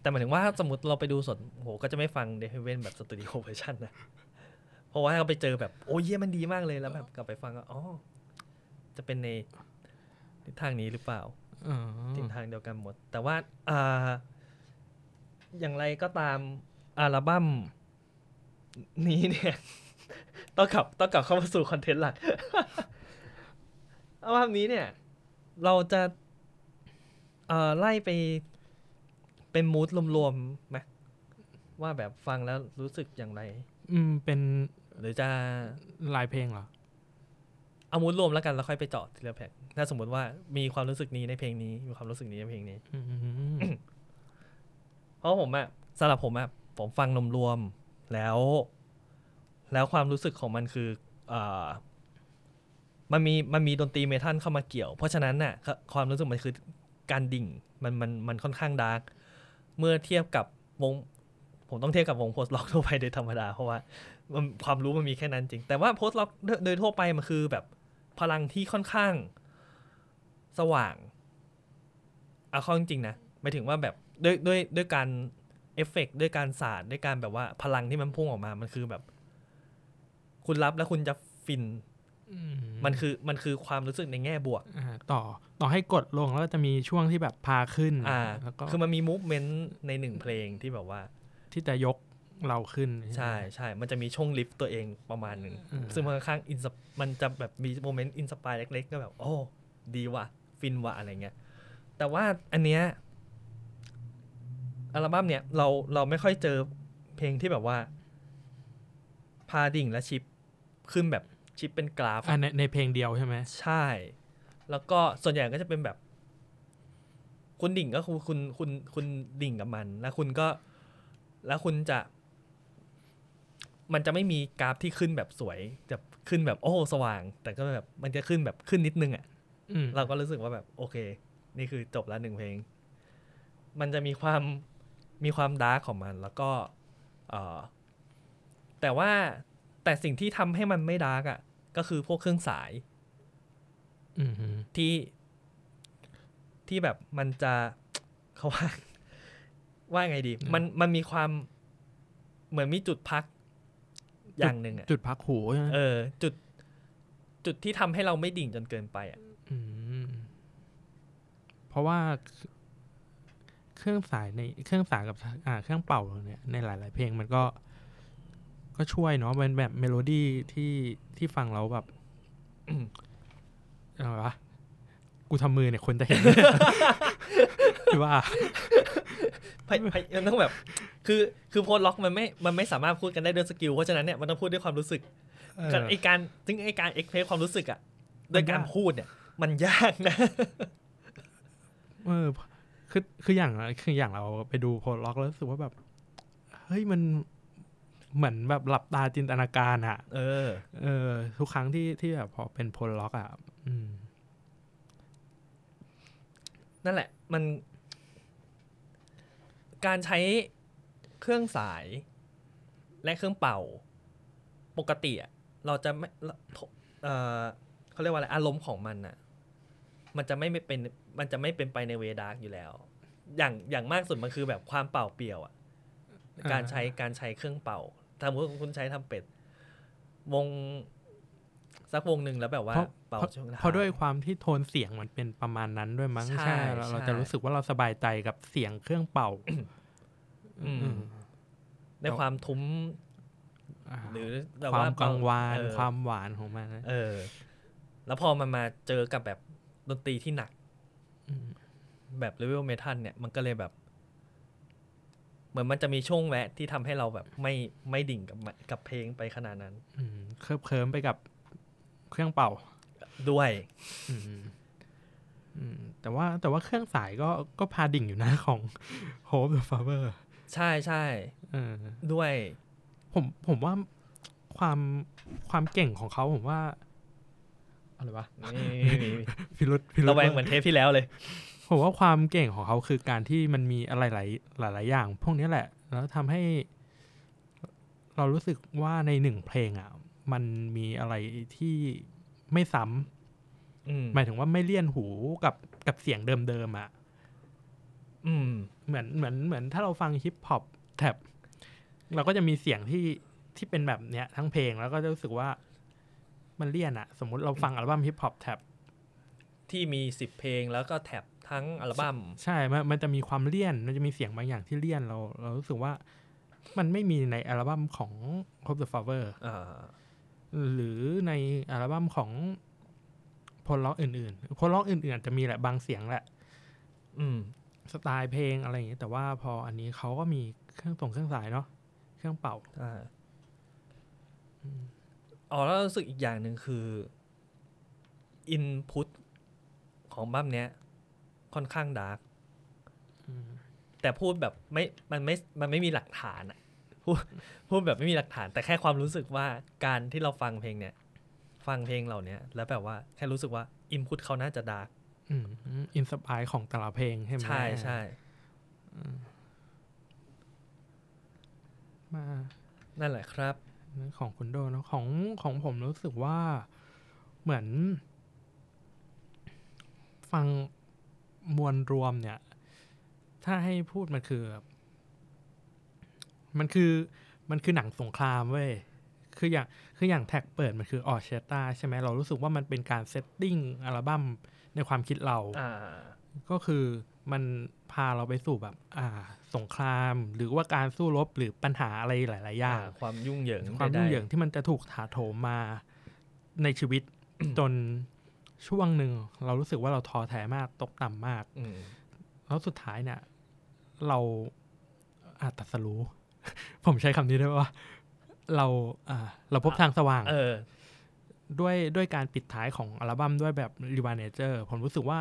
แต่หมายถึงว่าสมมติเราไปดูสดโหก็จะไม่ฟังเดเว่นแบบสตูดิโอเวอร์ชั่นนะเพราะว่าเราไปเจอแบบโอ้ยเยี่ยมันดีมากเลยแล้วแบบกลับไปฟังก็อ๋อจะเป็นในทิศทางนี้หรือเปล่าทิศทางเดียวกันหมดแต่ว่าอ่าอย่างไรก็ตามอัลบั้มนี้เนี่ยต้องกลับต้องกลับเข้ามาสู่คอนเทนต์หลักอัลบั้มนี้เนี่ยเราจะเอ่อไล่ไปเป็นมูดรวมๆไหมว่าแบบฟังแล้วรู้สึกอย่างไรอืมเป็นหรือจะลายเพลงเหรอเอามูดรวมแล้วกันแล้วค่อยไปเจาะทีละแพ็คถ้าสมมติว่ามีความรู้สึกนี้ในเพลงนี้มีความรู้สึกนี้ในเพลงนี้ เพราะผมอะสำหรับผมอะผมฟังรวมๆแล้วแล้วความรู้สึกของมันคือเอ่อมันมีมันมีดนตรีเมทัลเข้ามาเกี่ยวเพราะฉะนั้นน่ะความรู้สึกมันคือการดิ่งมันมันมันค่อนข้างดาร์กเมื่อเทียบกับวงผมต้องเทียบกับวงโพสต์ร็อกทั่วไปโดยธรรมดาเพราะว่ามันความรู้มันมีแค่นั้นจริงแต่ว่าโพสต์ร็อกโดยทั่วไปมันคือแบบพลังที่ค่อนข้างสว่างเอาเข้าจริงๆนะหมายถึงว่าแบบด้วยด้วยด้วยการเอฟเฟกต์ด้วยการศาสตร์ด้วยการแบบว่าพลังที่มันพุ่งออกมามันคือแบบคุณรับแล้วคุณจะฟินมันคือมันคือความรู้สึกในแง่บวกต่อต่อให้กดลงแล้วจะมีช่วงที่แบบพาขึ้นแล้วก็คือมันมีมูฟเมนต์ในหนึ่งเพลงที่แบบว่าที่จะยกเราขึ้นใช่ใช่มันจะมีช่วงลิฟต์ตัวเองประมาณนึงซึ่งมันค่อนข้างอินมันจะแบบมีโมเมนต์อินสปายเล็กๆก็แบบโอ้ดีว่ะฟินว่ะอะไรเงี้ยแต่ว่าอันเนี้ยอัลบั้มเนี่ยเราเราไม่ค่อยเจอเพลงที่แบบว่าพาดิ่งและชิปขึ้นแบบชิปเป็นกราฟในในเพลงเดียวใช่ไหมใช่แล้วก็ส่วนใหญ่ก็จะเป็นแบบคุณดิ่งก็คือคุณคุณคุณดิ่งกับมันแล้วคุณก็แล้วคุณจะมันจะไม่มีกราฟที่ขึ้นแบบสวยจะขึ้นแบบโอ้สว่างแต่ก็แบบมันจะขึ้นแบบขึ้นนิดนึงอ่ะเราก็รู้สึกว่าแบบโอเคนี่คือจบแล้วหนึ่งเพลงมันจะมีความมีความดาร์กของมันแล้วก็เอ่อแต่ว่าแต่สิ่งที่ทำให้มันไม่ดาร์กอ่ะก็คือพวกเครื่องสายที่ที่แบบมันจะเขาว่าว่าไงดีมันมันมีความเหมือนมีจุดพักอย่างหนึ่งอ่ะจุดพักหูเออจุดจุดที่ทำให้เราไม่ดิ่งจนเกินไปอ่ะเพราะว่าเครื่องสายในเครื่องสายกับอ่าเครื่องเป่าเนี่ยในหลายๆเพลงมันก็ก็ช่วยเนาะเป็นแบบเมโลดี้ที่ที่ฟังเราแบบ อะไรวะกูทำมือเนี่ยคนจะเห็น ว่ามันต้องแบบคือคือโพสต์ล็อกมันไม่มันไม่สามารถพูดกันได้ด้วยสกิลเพราะฉะนั้นเนี่ยมันต้องพูดด้วยความรู้สึกกับไอการถึงไอการเอ็กเพรสความรู้สึกอ่ะโดยการพูดเนี่ยมันยากนะเออคือคืออย่างคืออย่างเราไปดูโพสต์ล็อกแล้วรู้สึกว่าแบบเฮ้ยมันเหมือนแบบหลับตาจินตนาการอ่ะเออเออทุกครั้งที่ที่แบบพอเป็นโพลล็อกอ่ะนั่นแหละมันการใช้เครื่องสายและเครื่องเป่าปกติอ่ะเราจะไม่เออเขาเรียกว่าอะไรอารมณ์ของมันอ่ะมันจะไม่เป็นมันจะไม่เป็นไปในเวดาร์กอยู่แล้วอย่างอย่างมากสุดมันคือแบบความเป่าเปลี่ยวอ่ะการใช้การใช้เครื่องเป่าถ้าสมมุติคุณใช้ทำเป็ดวงสักวงหนึ่งแล้วแบบว่าเป่าช่วงท้ายเพราะด้วยความที่โทนเสียงมันเป็นประมาณนั้นด้วยมั้งใช่เราจะรู้สึกว่าเราสบายใจกับเสียงเครื่องเป่าในความทุ้มหรือความกังวานความหวานของมันเออแล้วพอมันมาเจอกับแบบดนตรีที่หนักแบบเลเวลเมทัลเนี่ยมันก็เลยแบบเหมือนมันจะมีช่วงแวะที่ทำให้เราแบบไม่ไม่ดิ่งกับกับเพลงไปขนาดนั้นเคลิบเคลิ้มไปกับเครื่องเป่าด้วยแต่ว่าแต่ว่าเครื่องสายก็ก็พาดิ่งอยู่นะของ Hope the Flowers ใช่ใช่ด้วยผมผมว่าความความเก่งของเขาผมว่าอะไรวะนี่พิรุธเราแวงเหมือนเทปที่แล้วเลย ผมว่าความเก่งของเขาคือการที่มันมีอะไรหลายหลายอย่างพวกนี้แหละแล้วทำให้เรารู้สึกว่าในหนึ่งเพลงอ่ะมันมีอะไรที่ไม่ซ้ำหมายถึงว่าไม่เลี่ยนหูกับกับเสียงเดิมๆอ่ะเหมือนเหมือนเหมือนถ้าเราฟังฮิปฮอปแท็บเราก็จะมีเสียงที่ที่เป็นแบบเนี้ยทั้งเพลงแล้วก็จะรู้สึกว่ามันเลี่ยนอ่ะสมมุติเราฟังอัลบั้มฮิปฮอปแท็บที่มีสิบเพลงแล้วก็แท็บทั้งอัลบั้มใช่มันมันจะมีความเลี่ยนมันจะมีเสียงบางอย่างที่เลี่ยนเราเรารู้สึกว่ามันไม่มีในอัลบั้มของ Hope the Flowers หรือในอัลบั้มของโพลล็อกอื่นๆโพลล็อกอื่นๆจะมีแหละบางเสียงแหละอืมสไตล์เพลงอะไรอย่างเงี้ยแต่ว่าพออันนี้เขาก็มีเครื่องส่งเครื่องสายเนาะเครื่องเป่าอ่าอ๋อแล้วรู้สึกอีกอย่างหนึ่งคืออินพุตของบั้มเนี้ยค่อนข้างดาร์กแต่พูดแบบไม่มันไม่มันไม่มีหลักฐานอ่ะพูดพูดแบบไม่มีหลักฐานแต่แค่ความรู้สึกว่าการที่เราฟังเพลงเนี้ยฟังเพลงเหล่านี้แล้วแบบว่าแค่รู้สึกว่าอินพุตเขาน่าจะดาร์กอินสปายของแต่ละเพลงใช่ไหมใช่ใช่มานั่นแหละครับของคุณโดนะของของผมรู้สึกว่าเหมือนฟังมวลรวมเนี่ยถ้าให้พูดมันคือมันคือมันคือหนังสงครามเว้ยคืออย่างคืออย่างแท็กเปิดมันคือออร์เคสตราใช่ไหมเรารู้สึกว่ามันเป็นการเซตติ้งอัลบั้มในความคิดเราก็คือมันพาเราไปสู่แบบอ่าสงครามหรือว่าการสู้รบหรือปัญหาอะไรหลายๆอย่างความยุ่งเหยิงความยุ่งเหยิงที่มันจะถูกถาโถมมาในชีวิต จนช่วงหนึ่งเรารู้สึกว่าเราท้อแท้มากตกต่ำมากแล้วสุดท้ายเนี่ยเราอาจตรัสรู้ ผมใช้คำนี้ได้ว่าเราอ่าเราพบทางสว่างด้วยด้วยการปิดท้ายของอัลบั้มด้วยแบบ Revenant ผมรู้สึกว่า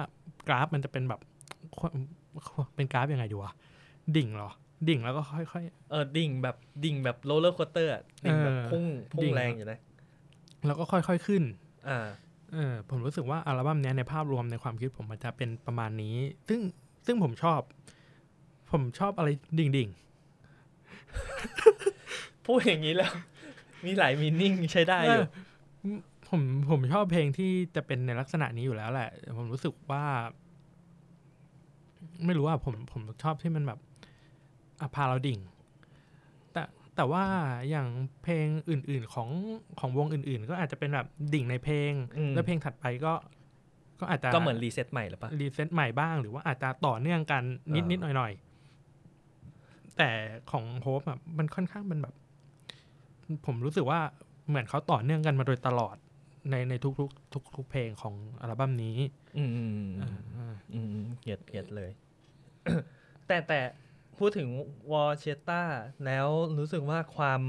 กราฟมันจะเป็นแบบเป็นกราฟยังไงดีวะดิ่งเหรอดิ่งแล้วก็ค่อยๆเออดิ่งแบบดิ่งแบบโรลเลอร์โคสเตอร์ดิ่งแบบพุ่งพุ่งแรงอยู่นะแล้วก็ค่อยๆขึ้นอ่าเออผมรู้สึกว่าอัลบั้มนี้ในภาพรวมในความคิดผมมันจะเป็นประมาณนี้ซึ่งซึ่งผมชอบผมชอบอะไรดิ่งๆพูดอย่างนี้แล้วมีหลายมีนิ่งใช้ได้อยู่ผมผมชอบเพลงที่จะเป็นในลักษณะนี้อยู่แล้วแหละผมรู้สึกว่าไม่รู้ว่าผมผมชอบที่มันแบบอ่ะพาเราดิ่งแต่แต่ว่าอย่างเพลงอื่นๆของของวงอื่นๆก็อาจจะเป็นแบบดิ่งในเพลงแล้วเพลงถัดไปก็ก็อาจจะก็เหมือนรีเซ็ตใหม่หรือเปล่ารีเซ็ตใหม่บ้างหรือว่าอาจจะต่อเนื่องกันนิดๆหน่อยๆแต่ของโฮปอ่ะมันค่อนข้างมันแบบผมรู้สึกว่าเหมือนเขาต่อเนื่องกันมาโดยตลอดในในทุกๆทุกๆเพลงของอัลบั้มนี้อืมอืมเกลียดเกลียดเลย แต่แต่พูดถึงวอร์เชสต้าแล้วรู้สึกว่าความ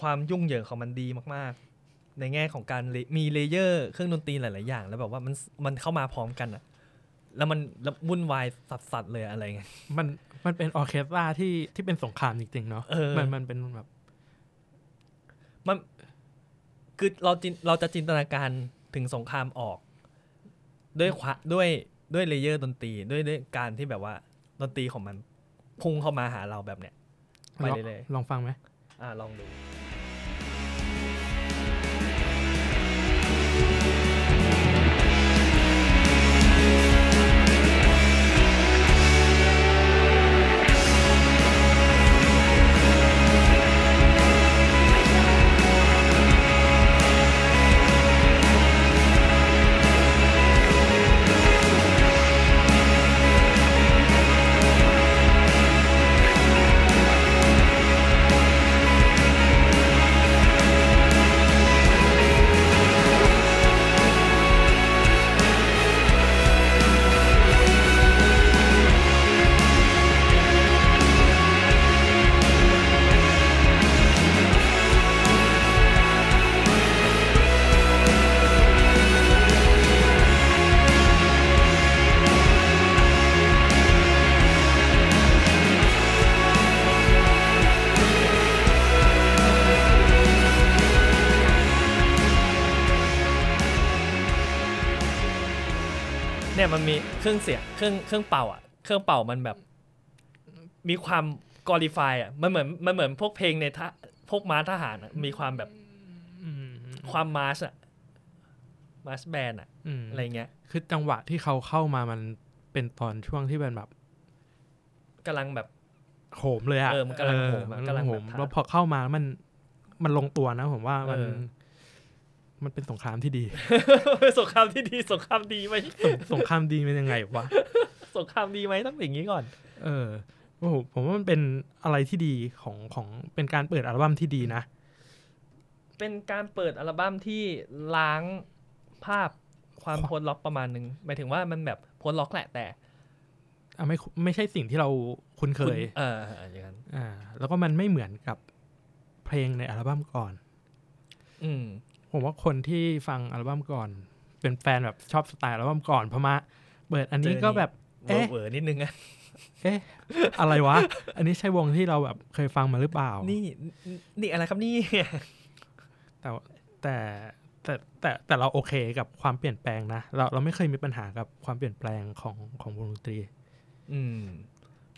ความยุ่งเหยิงของมันดีมากๆในแง่ของการมีเลเยอร์เครื่องดนตรีหลายๆอย่างแล้วแบบว่ามันมันเข้ามาพร้อมกันอะแล้วมันวุ่นวายสัสๆเลยอะไรเงี้ยมันมันเป็นออร์เคสตราที่ที่เป็นสงครามจริงๆเนาะมันมันเป็นแบบมันคือเราจินเราจะจินตนาการถึงสงครามออกด้วยด้วยด้วยเลเยอร์ดนตรีด้วยด้วยการที่แบบว่าดนตรีของมันพุ่งเข้ามาหาเราแบบเนี้ยไปเลยลองฟังไหมอ่าลองดู เนี่ยมันมีเครื่องเสียงเครื่องเครื่องเป่าอ่ะเครื่องเป่ามันแบบมีความกอลิฟายอ่ะมันเหมือนมันเหมือนพวกเพลงในพวกม้าทหารอ่ะมีความแบบความมาร์ชอ่ะมาร์ชแบนอ่ะอะไรเงี้ยคือจังหวะที่เขาเข้ามามันเป็นตอนช่วงที่เป็นแบบกำลังแบบโหมเลยอ่ะเออมันกำลังโหมกำลังโหมแล้วพอเข้ามามันมันลงตัวนะผมว่ามันมันเป็นสงครามที่ดีสงครามที่ดีสงครามดีไหมสงครามดีเป็นยังไงวะสงครามดีไหมต้องอย่างนี้ก่อนเออโอ้โหผมว่ามันเป็นอะไรที่ดีของของเป็นการเปิดอัลบั้มที่ดีนะเป็นการเปิดอัลบั้มที่ล้างภาพความโพสต์ล็อกประมาณนึงหมายถึงว่ามันแบบโพสต์ล็อกแหละแต่อ่ะไม่ไม่ใช่สิ่งที่เราคุ้นเคยเอออย่างนั้นอ่าแล้วก็มันไม่เหมือนกับเพลงในอัลบั้มก่อนอืมผมว่าคนที่ฟังอัลบั้มก่อนเป็นแฟนแบบชอบสไตล์อัลบั้มก่อนเพราะมาเปิดอันนี้ก็แบบเออเวอร์นิดนึงอะเอ๊ะอะไรวะอันนี้ใช่วงที่เราแบบเคยฟังมาหรือเปล่านี่นี่อะไรครับนี่แต่แต่แต่แต่แต่เราโอเคกับความเปลี่ยนแปลงนะเราเราไม่เคยมีปัญหากับความเปลี่ยนแปลงของของวงดนตรีอืม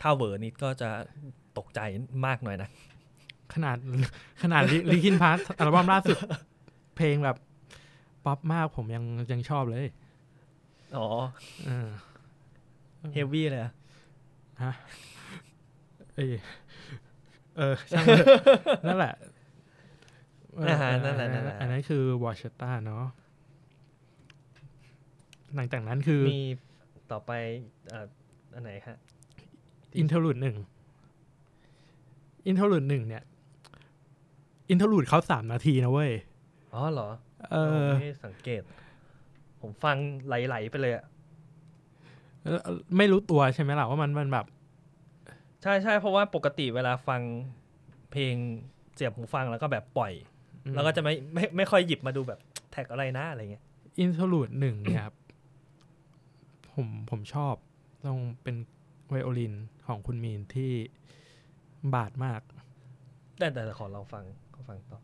ถ้าเวอร์นิดก็จะตกใจมากหน่อยนะขนาดขนาดลิคินพาร์ทอัลบั้มล่าสุดเพลงแบบป๊อปมากผมยังยังชอบเลยอ๋อเออเฮฟวี่เลยอ่ะฮะเออเออช่างนั่นแหละนะฮะนั่นแหละอันนั้นคือวอชต้าเนาะหลังจากนั้นคือมีต่อไปอ่าอันไหนฮะอินเทอร์ลูดหนึ่งอินเทอร์ลูดหนึ่งเนี่ยอินเทอร์ลูดเขาสามนาทีนะเว้ยอ๋อเหรอเออไม่สังเกตผมฟังไหลๆไปเลยอะไม่รู้ตัวใช่ไหมล่ะว่ามันมันแบบใช่ใช่เพราะว่าปกติเวลาฟังเพลงเสียบหูฟังแล้วก็แบบปล่อยแล้วก็จะไม่ไม่ไม่ค่อยหยิบมาดูแบบแท็กอะไรนะอะไรเงี้ยอินโทรลูดหนึ่งเนี่ยครับ ผมผมชอบต้องเป็นไวโอลินของคุณมีนที่บาดมากแต่แต่ขอลองฟังขอฟังต่อ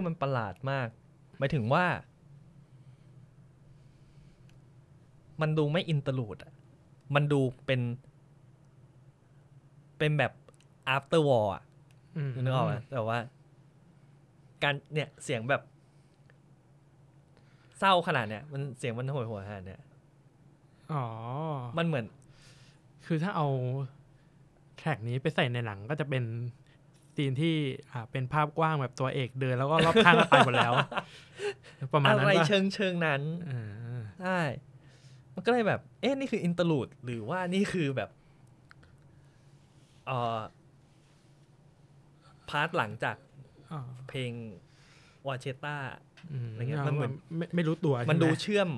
คือมันประหลาดมากหมายถึงว่ามันดูไม่อินเตอร์ลูดอ่ะมันดูเป็นเป็นแบบ after war อ่ะนึกออกไหมแต่ว่าการเนี่ยเสียงแบบเศร้าขนาดเนี้ยมันเสียงมันห่วยหัวขนาดเนี้ยอ๋อมันเหมือนคือถ้าเอาแทร็กนี้ไปใส่ในหนังก็จะเป็นซีนที่อ่าเป็นภาพกว้างแบบตัวเอกเดินแล้วก็รอบข้างก็ไปหมดแล้วประมาณนั้นอะไรเชิงเชิงนั้นใช่มันก็เลยแบบเอ๊ะนี่คืออินเตอร์ลูดหรือว่านี่คือแบบเอ่อพาร์ทหลังจากเพลงวอเชต้าอะไรเงี้ยมันเหมือนไม่ไม่รู้ตัวมันดูเชื่อม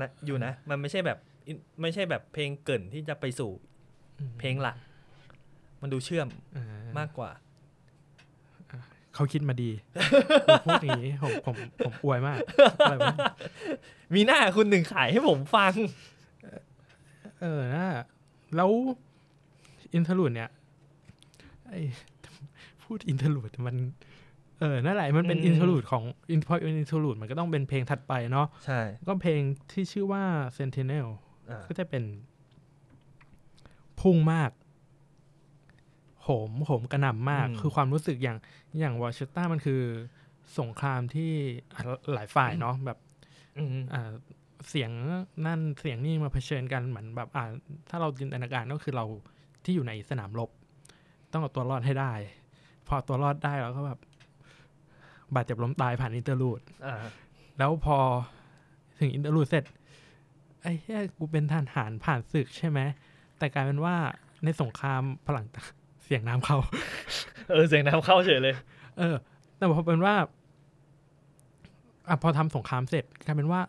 นะอยู่นะมันไม่ใช่แบบไม่ใช่แบบเพลงเกริ่นที่จะไปสู่เพลงหลักมันดูเชื่อมมากกว่าเขาคิดมาดี ผมพูดอย่างนี้ผมผมผมอวยมาก อะไรวะมีหน้าคุณหนึ่งขายให้ผมฟังเออนะแล้วอินเทอร์ลูดเนี่ยไอพูดอินเทอร์ลูดมันเออนั่นแหละมันเป็นอินเทอร์ลูดของอินพอเป็นอินเทอร์ลูดมันก็ต้องเป็นเพลงถัดไปเนาะใช่ก็เพลงที่ชื่อว่า Sentinel ก็จะเป็นพุ่งมากโหมโหมกระหน่ำมากคือความรู้สึกอย่างอย่างวอชต้ามันคือ สงครามที่หลายฝ่ายเนาะแบบอ่าเสียงนั่นเสียงนี่มาเผชิญกันเหมือนแบบอ่าถ้าเราจินตนาการก็คือเราที่อยู่ในสนามรบต้องเอาตัวรอดให้ได้พอตัวรอดได้เราก็แบบบาดเจ็บล้มตายผ่านอินเตอร์ลูดแล้วพอถึงอินเตอร์ลูดเสร็จไอ้เหี้ยกูเป็นทหารผ่านศึกใช่ไหมแต่กลายเป็นว่าในสงครามพลังเสียงน้ำเข้าเออเสียงน้ำเข้าเฉยเลยเออแต่พอเป็นว่าอ่ะพอทำสงครามเสร็จกลายเป็นว่า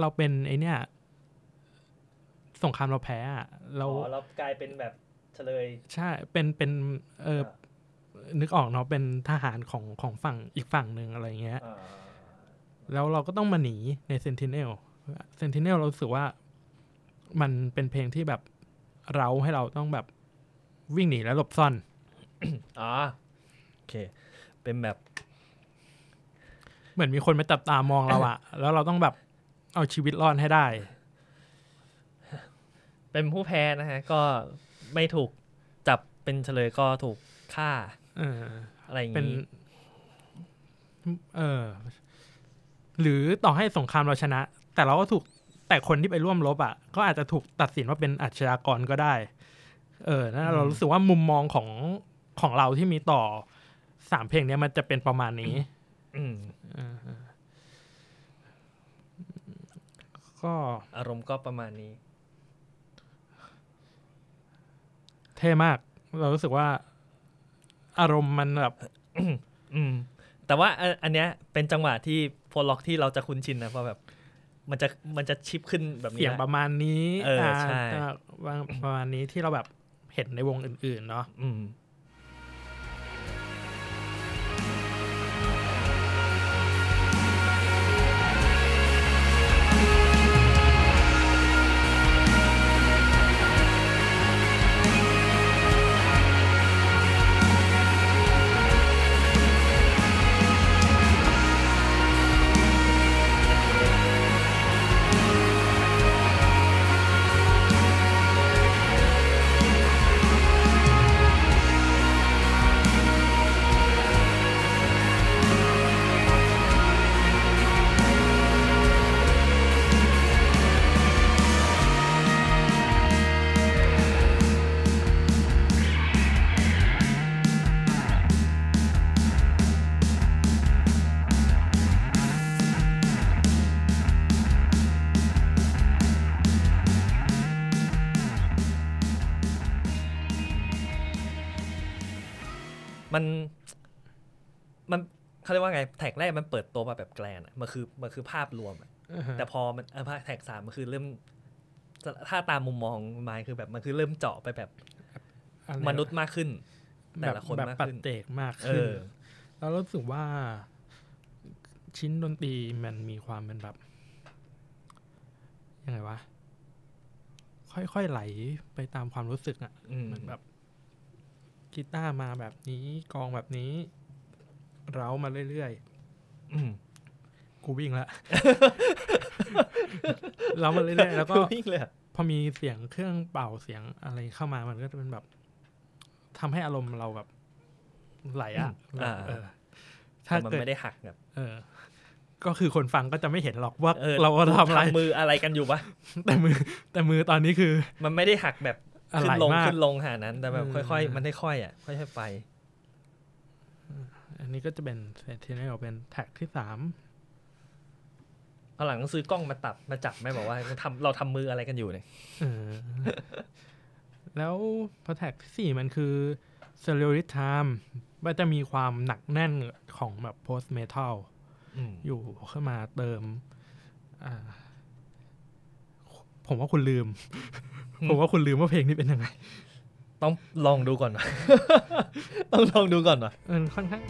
เราเป็นไอเนี้ยสงครามเราแพ้อ่ะเราเรากลายเป็นแบบเฉลยใช่เป็นเป็นเออนึกออกเนาะเป็นทหารของของฝั่งอีกฝั่งหนึ่งอะไรเงี้ยแล้วเราก็ต้องมาหนีใน Sentinel Sentinel เรารู้สึกว่ามันเป็นเพลงที่แบบเราให้เราต้องแบบวิ่งหนีแล้วหลบซ่อน อ๋อโอเคเป็นแบบเหมือนมีคนมาจับตามองเราอะ แล้วเราต้องแบบเอาชีวิตรอดให้ได้เป็นผู้แพ้นะฮะก็ไม่ถูกจับเป็นเฉลยก็ถูกฆ่า อ, อะไรอย่างนี้เออหรือต่อให้สงครามเราชนะแต่เราก็ถูกแต่คนที่ไปร่วมรบอ่ะก็อาจจะถูกตัดสินว่าเป็นอาชญากรก็ได้เออนั่นเรารู้สึกว่ามุมมองของของเราที่มีต่อสามเพลงนี้มันจะเป็นประมาณนี้อืมก็อารมณ์ก็ประมาณนี้เท่มากเรารู้สึกว่าอารมณ์มันแบบ แต่ว่าอันเนี้ยเป็นจังหวะที่โพล็อกที่เราจะคุ้นชินนะเพราะแบบมันจะมันจะชิปขึ้นแบบนี้เสียงประมาณนี้เออใช่ประมาณนี้ที่เราแบบเห็นในวงอื่นๆเนาะอืมมันมันเขาเรียกว่าไงแท็กแรกมันเปิดตัวมาแบบแกลนอ่ะมันคือมันคือภาพรวมอ่ะ uh-huh. แต่พอมันแท็กสามมันคือเริ่มถ้าตามมุมมองมายคือแบบมันคือเริ่มเจาะไปแบบมนุษย์มากขึ้นแต่ละคนมากขึ้นแบบปัจเจกมากขึ้นแล้วรู้สึกว่าชิ้นดนตรีมันมีความเป็นแบบยังไงวะค่อยๆไหลไปตามความรู้สึกอ่ะมันแบบกีตาร์มาแบบนี้กองแบบนี้เร้ามาเรื่อยๆอืมกูวิ่งละ เร้ามาเรื่อยๆแล้วก็ พอมีเสียงเครื่องเป่าเสียงอะไรเข้ามามันก็จะเป็นแบบทำให้อารมณ์เราแบบไหลอ่ะเออถ้ามันไม่ได้หักแบบเออก็คือคนฟังก็จะไม่เห็นหรอกว่าเราทำอะไรมืออะไรกันอยู่วะแต่มือแต่มือตอนนี้คือมันไม่ได้หักแบบขึ้นลงขึ้นลงหานั้นแต่แบบค่อยๆมันค่อยๆอ่ะค่อยๆไปอันนี้ก็จะเป็นที่นี่เราเป็นแท็กที่สามพอหลังซื้อกล้องมาตับมาจับไม่บอกว่าเราทำเราทำมืออะไรกันอยู่เนี่ยแล้วพอแท็กที่สี่มันคือ Serialized Time มันจะมีความหนักแน่นของแบบ post metal อยู่เข้ามาเติมผมว่าคุณลืมผมว่าคุณลืมว่าเพลงนี้เป็นยังไงต้องลองดูก่อนนะ ต้องลองดูก่อนนะเออค่อนข้าง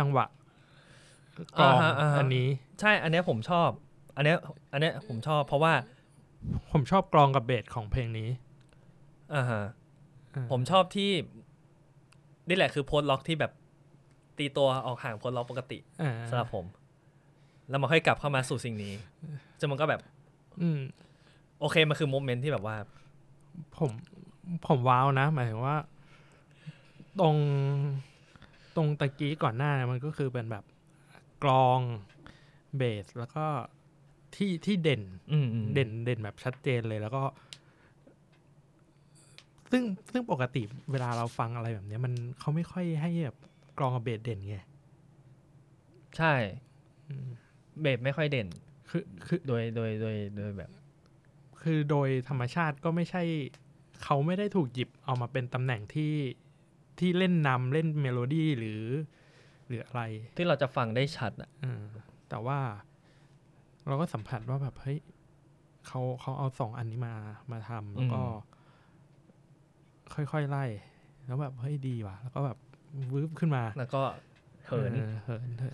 จังหวะกลองอันนี้ใช่อันนี้ผมชอบอันนี้อันนี้ผมชอบเพราะว่าผมชอบกลองกับเบสของเพลงนี้อ่าฮะผมชอบที่นี่แหละคือโพสต์ล็อกที่แบบตีตัวออกห่างโพสต์ล็อกปกติสำหรับผมแล้วมันค่อยกลับเข้ามาสู่สิ่งนี้จนมันก็แบบโอเคมันคือโมเมนต์ที่แบบว่าผมผมว้าวนะหมายถึงว่าตรงตรงตะกี้ก่อนหน้ามันก็คือเป็นแบบกลองเบสแล้วก็ที่ที่เด่นเด่นเด่นแบบชัดเจนเลยแล้วก็ซึ่งซึ่งปกติเวลาเราฟังอะไรแบบนี้มันเขาไม่ค่อยให้แบบกลองกับเบสเด่นไงใช่เบสไม่ค่อยเด่นคือคือโดยโดยโดยโดยแบบคือโดยธรรมชาติก็ไม่ใช่เขาไม่ได้ถูกหยิบเอามาเป็นตำแหน่งที่ที่เล่นนำเล่นเมโลดี้หรือหรืออะไรที่เราจะฟังได้ชัดอ่ะแต่ว่าเราก็สัมผัสว่าแบบเฮ้ยเขาเขาเอาสองอันนี้มามาทำแล้วก็ค่อยๆไล่แล้วแบบเฮ้ยดีว่ะแล้วก็แบบวืบขึ้นมาแล้วก็เหิน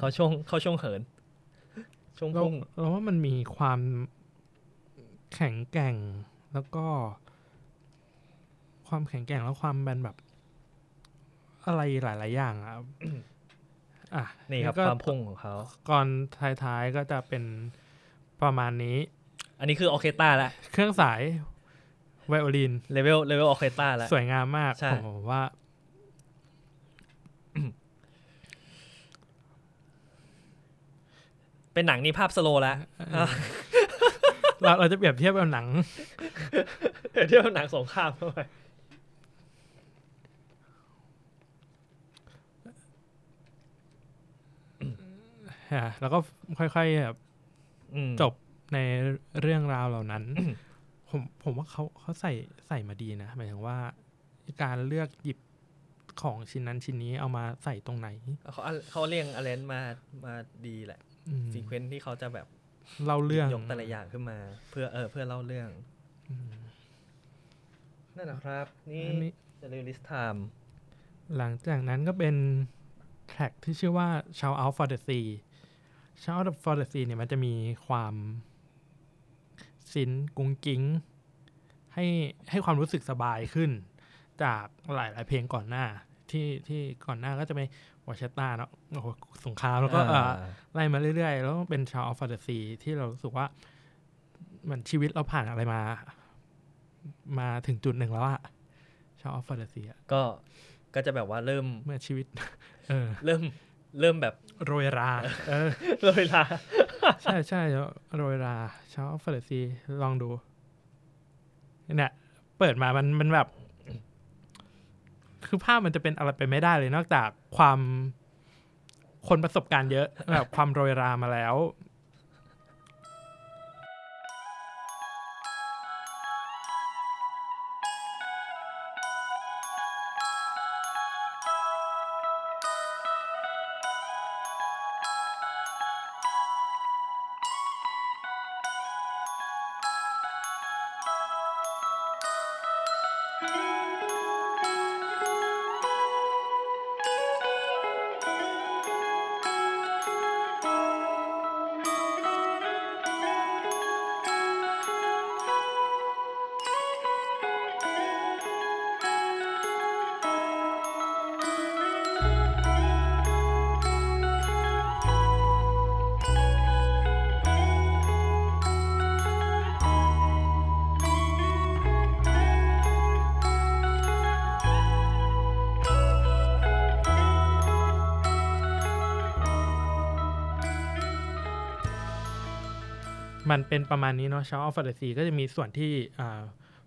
เขาช่วงเขาช่วงเหินช่วงพุ่งเราว่ามันมีความแข็งแกร่งแล้วก็ความแข็งแกร่งแล้วความแบนแบบอะไรหลายๆอย่างอ่ะ อ่ะนี่ครับความพุ่งของเขาก่อนท้ายๆก็จะเป็นประมาณนี้อันนี้คือออร์เคสตราละเครื่องสายไวโอลินเลเวลเลเวลออร์เคสตราละสวยงามมากผมว่า เป็นหนังนี่ภาพสโลว์แล้ว เราเราจะเปรียบเทียบกับหนัง เทียบกับหนังสงครามเข้าไปแล้วก็ค่อยๆแบบจบในเรื่องราวเหล่านั้น ผมผมว่าเขาเขาใส่ใส่มาดีนะหมายถึงว่าการเลือกหยิบของชิ้นนั้นชิ้นนี้เอามาใส่ตรงไหนเขาเขาเรียงอะไรมามาดีแหละซีเควนซ์ที่เขาจะแบบเล่าเรื่องยกแต่ละอย่างขึ้นมาเพื่อเออเพื่อเล่าเรื่องนั่นแหละครับนี่Serialized Timeหลังจากนั้นก็เป็นแทร็กที่ชื่อว่า Shout Out for the Sea Shout Out for the Sea เนี่ยมันจะมีความซินกุ้งกิ้งให้ให้ความรู้สึกสบายขึ้นจากหลายๆเพลงก่อนหน้าที่ที่ก่อนหน้าก็จะเป็นวอชต้าเนาะโอ้โหสงครามแล้วก็ไล่มาเรื่อยๆแล้วเป็น Shout Out for the Sea ที่เรารู้สึกว่ามันชีวิตเราผ่านอะไรมามาถึงจุดหนึ่งแล้วอะ Shout Out for the Sea ก็ก็จะแบบว่าเริ่มเมื่อชีวิตเออเริ่มเริ่มแบบโรยราเออโรยราใช่ใช่โรยราชาวฟาเลซีลองดูเนี่ยเปิดมามันมันแบบคือภาพมันจะเป็นอะไรไปไม่ได้เลยนอกจากความคนประสบการณ์เยอะแบบความโรยรามาแล้วมันเป็นประมาณนี้เนาะ Shout Out for the Sea ก็จะมีส่วนที่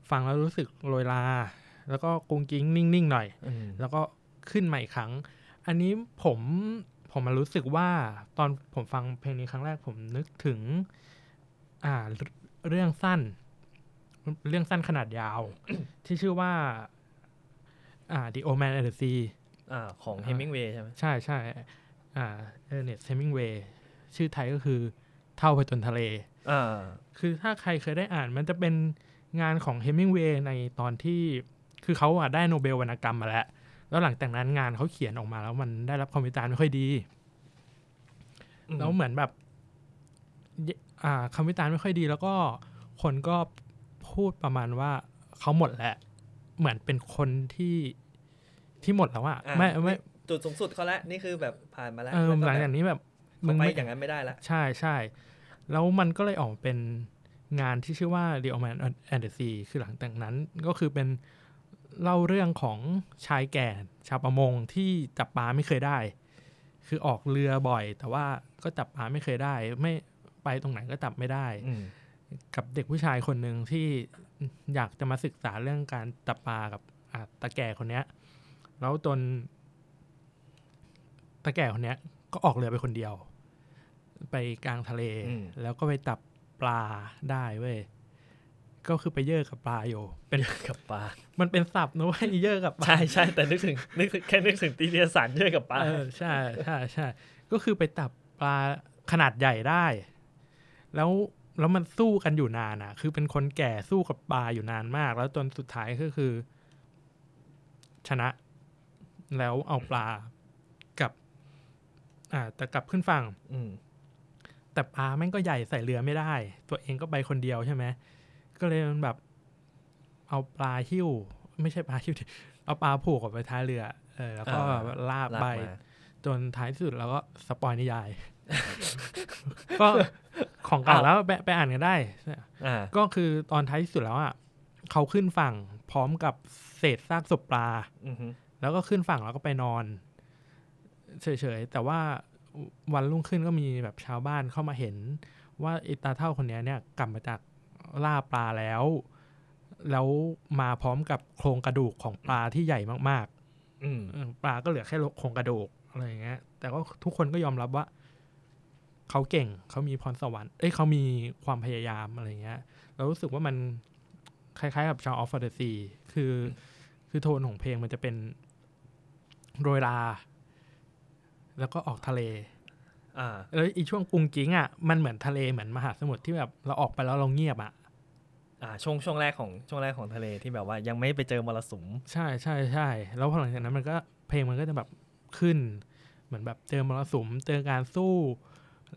ฟังแล้วรู้สึกโรยราแล้วก็กุ้งกิ้งนิ่งๆหน่อยแล้วก็ขึ้นใหม่ครั้งอันนี้ผมผมมารู้สึกว่าตอนผมฟังเพลงนี้ครั้งแรกผมนึกถึงอ่าเรื่องสั้นเรื่องสั้นขนาดยาว ที่ชื่อว่าอ่า The Old Man and the Sea อ่าของ Hemingway ใช่ไหมใช่ใช่อ่า Ernest Hemingway ชื่อไทยก็คือเท่าผจญทะเลคือถ้าใครเคยได้อ่านมันจะเป็นงานของเฮมิงเวย์ในตอนที่คือเขาอะได้โนเบลวรรณกรรมมาแล้วแล้วหลังจากนั้นงานเขาเขียนออกมาแล้วมันได้รับความวิจารณ์ไม่ค่อยดี แล้วเหมือนแบบคำวิจารณ์ไม่ค่อยดีแล้วก็คนก็พูดประมาณว่าเขาหมดแล้วเหมือนเป็นคนที่ที่หมดแล้วอ่ะไม่ไม่จุดสูงสุดเขาแล้วนี่คือแบบผ่านมาแล้วหลังจากนี้แบบมึงไปอย่างนั้นไม่ได้แล้วใช่ใช่แล้วมันก็เลยออกเป็นงานที่ชื่อว่า The Old Man and the Sea คือหลังจากนั้นก็คือเป็นเล่าเรื่องของชายแก่ชาวประมงที่จับปลาไม่เคยได้คือออกเรือบ่อยแต่ว่าก็จับปลาไม่เคยได้ไม่ไปตรงไหนก็จับไม่ได้กับเด็กผู้ชายคนหนึ่งที่อยากจะมาศึกษาเรื่องการจับปลากับตาแก่คนเนี้ยแล้วจนตาแก่คนเนี้ยก็ออกเรือไปคนเดียวไปกลางทะเลแล้วก็ไปจับปลาได้เว้ยก็คือไปเยอะกับปลาอยู่เป็นกับปลามันเป็นศัพท์นะว่าเยอะกับปลาใช่ใช่แต่นึกถึงนึกแค่นึกถึงตีเรียสารเยอะกับปลาใช่ใช่ใช่ก็คือไปจับปลาขนาดใหญ่ได้แล้วแล้วมันสู้กันอยู่นานอ่ะคือเป็นคนแก่สู้กับปลาอยู่นานมากแล้วจนสุดท้ายก็คือชนะแล้วเอาปลากับอ่าแต่กลับขึ้นฝั่งแต่ปลาแม่งก็ใหญ่ใส่เรือไม่ได้ตัวเองก็ไปคนเดียวใช่ไหมก็เลยมันแบบเอาปลาหิ้วไม่ใช่ปลาหิ้วเอาปลาผูกกับไปท้ายเรือเออแล้วก็ลากไปจนท้ายที่สุดแล้วก็สปอยนิยายก็ของเก่าแล้วไปอ่านกันได้ก็คือตอนท้ายที่สุดแล้วอ่ะเขาขึ้นฝั่งพร้อมกับเศษซากศพปลาแล้วก็ขึ้นฝั่งแล้วก็ไปนอนเฉยๆแต่ว่าวันรุ่งขึ้นก็มีแบบชาวบ้านเข้ามาเห็นว่าไอ้ตาเฒ่าคนนี้เนี่ยกลับมาจากล่าปลาแล้วแล้วมาพร้อมกับโครงกระดูกของปลาที่ใหญ่มากๆอืมปลาก็เหลือแค่โครงกระดูกอะไรอย่างเงี้ยแต่ก็ทุกคนก็ยอมรับว่าเขาเก่งเขามีพรสวรรค์เอ้ยเขามีความพยายามอะไรเงี้ยเรารู้สึกว่ามันคล้ายๆกับ Show of the Sea คือคือโทนของเพลงมันจะเป็นโรยราแล้วก็ออกทะเลอ่าแล้วอีช่วงกุ้งกิ้งอ่ะมันเหมือนทะเลเหมือนมหาสมุทรที่แบบเราออกไปแล้วเราเงียบอ่ะอ่าช่วงช่วงแรกของช่วงแรกของทะเลที่แบบว่ายังไม่ไปเจอมรสุมใช่ใช่ใช่แล้วพอหลังจากนั้นมันก็เพลงมันก็จะแบบขึ้นเหมือนแบบเจอมรสุมเจอการสู้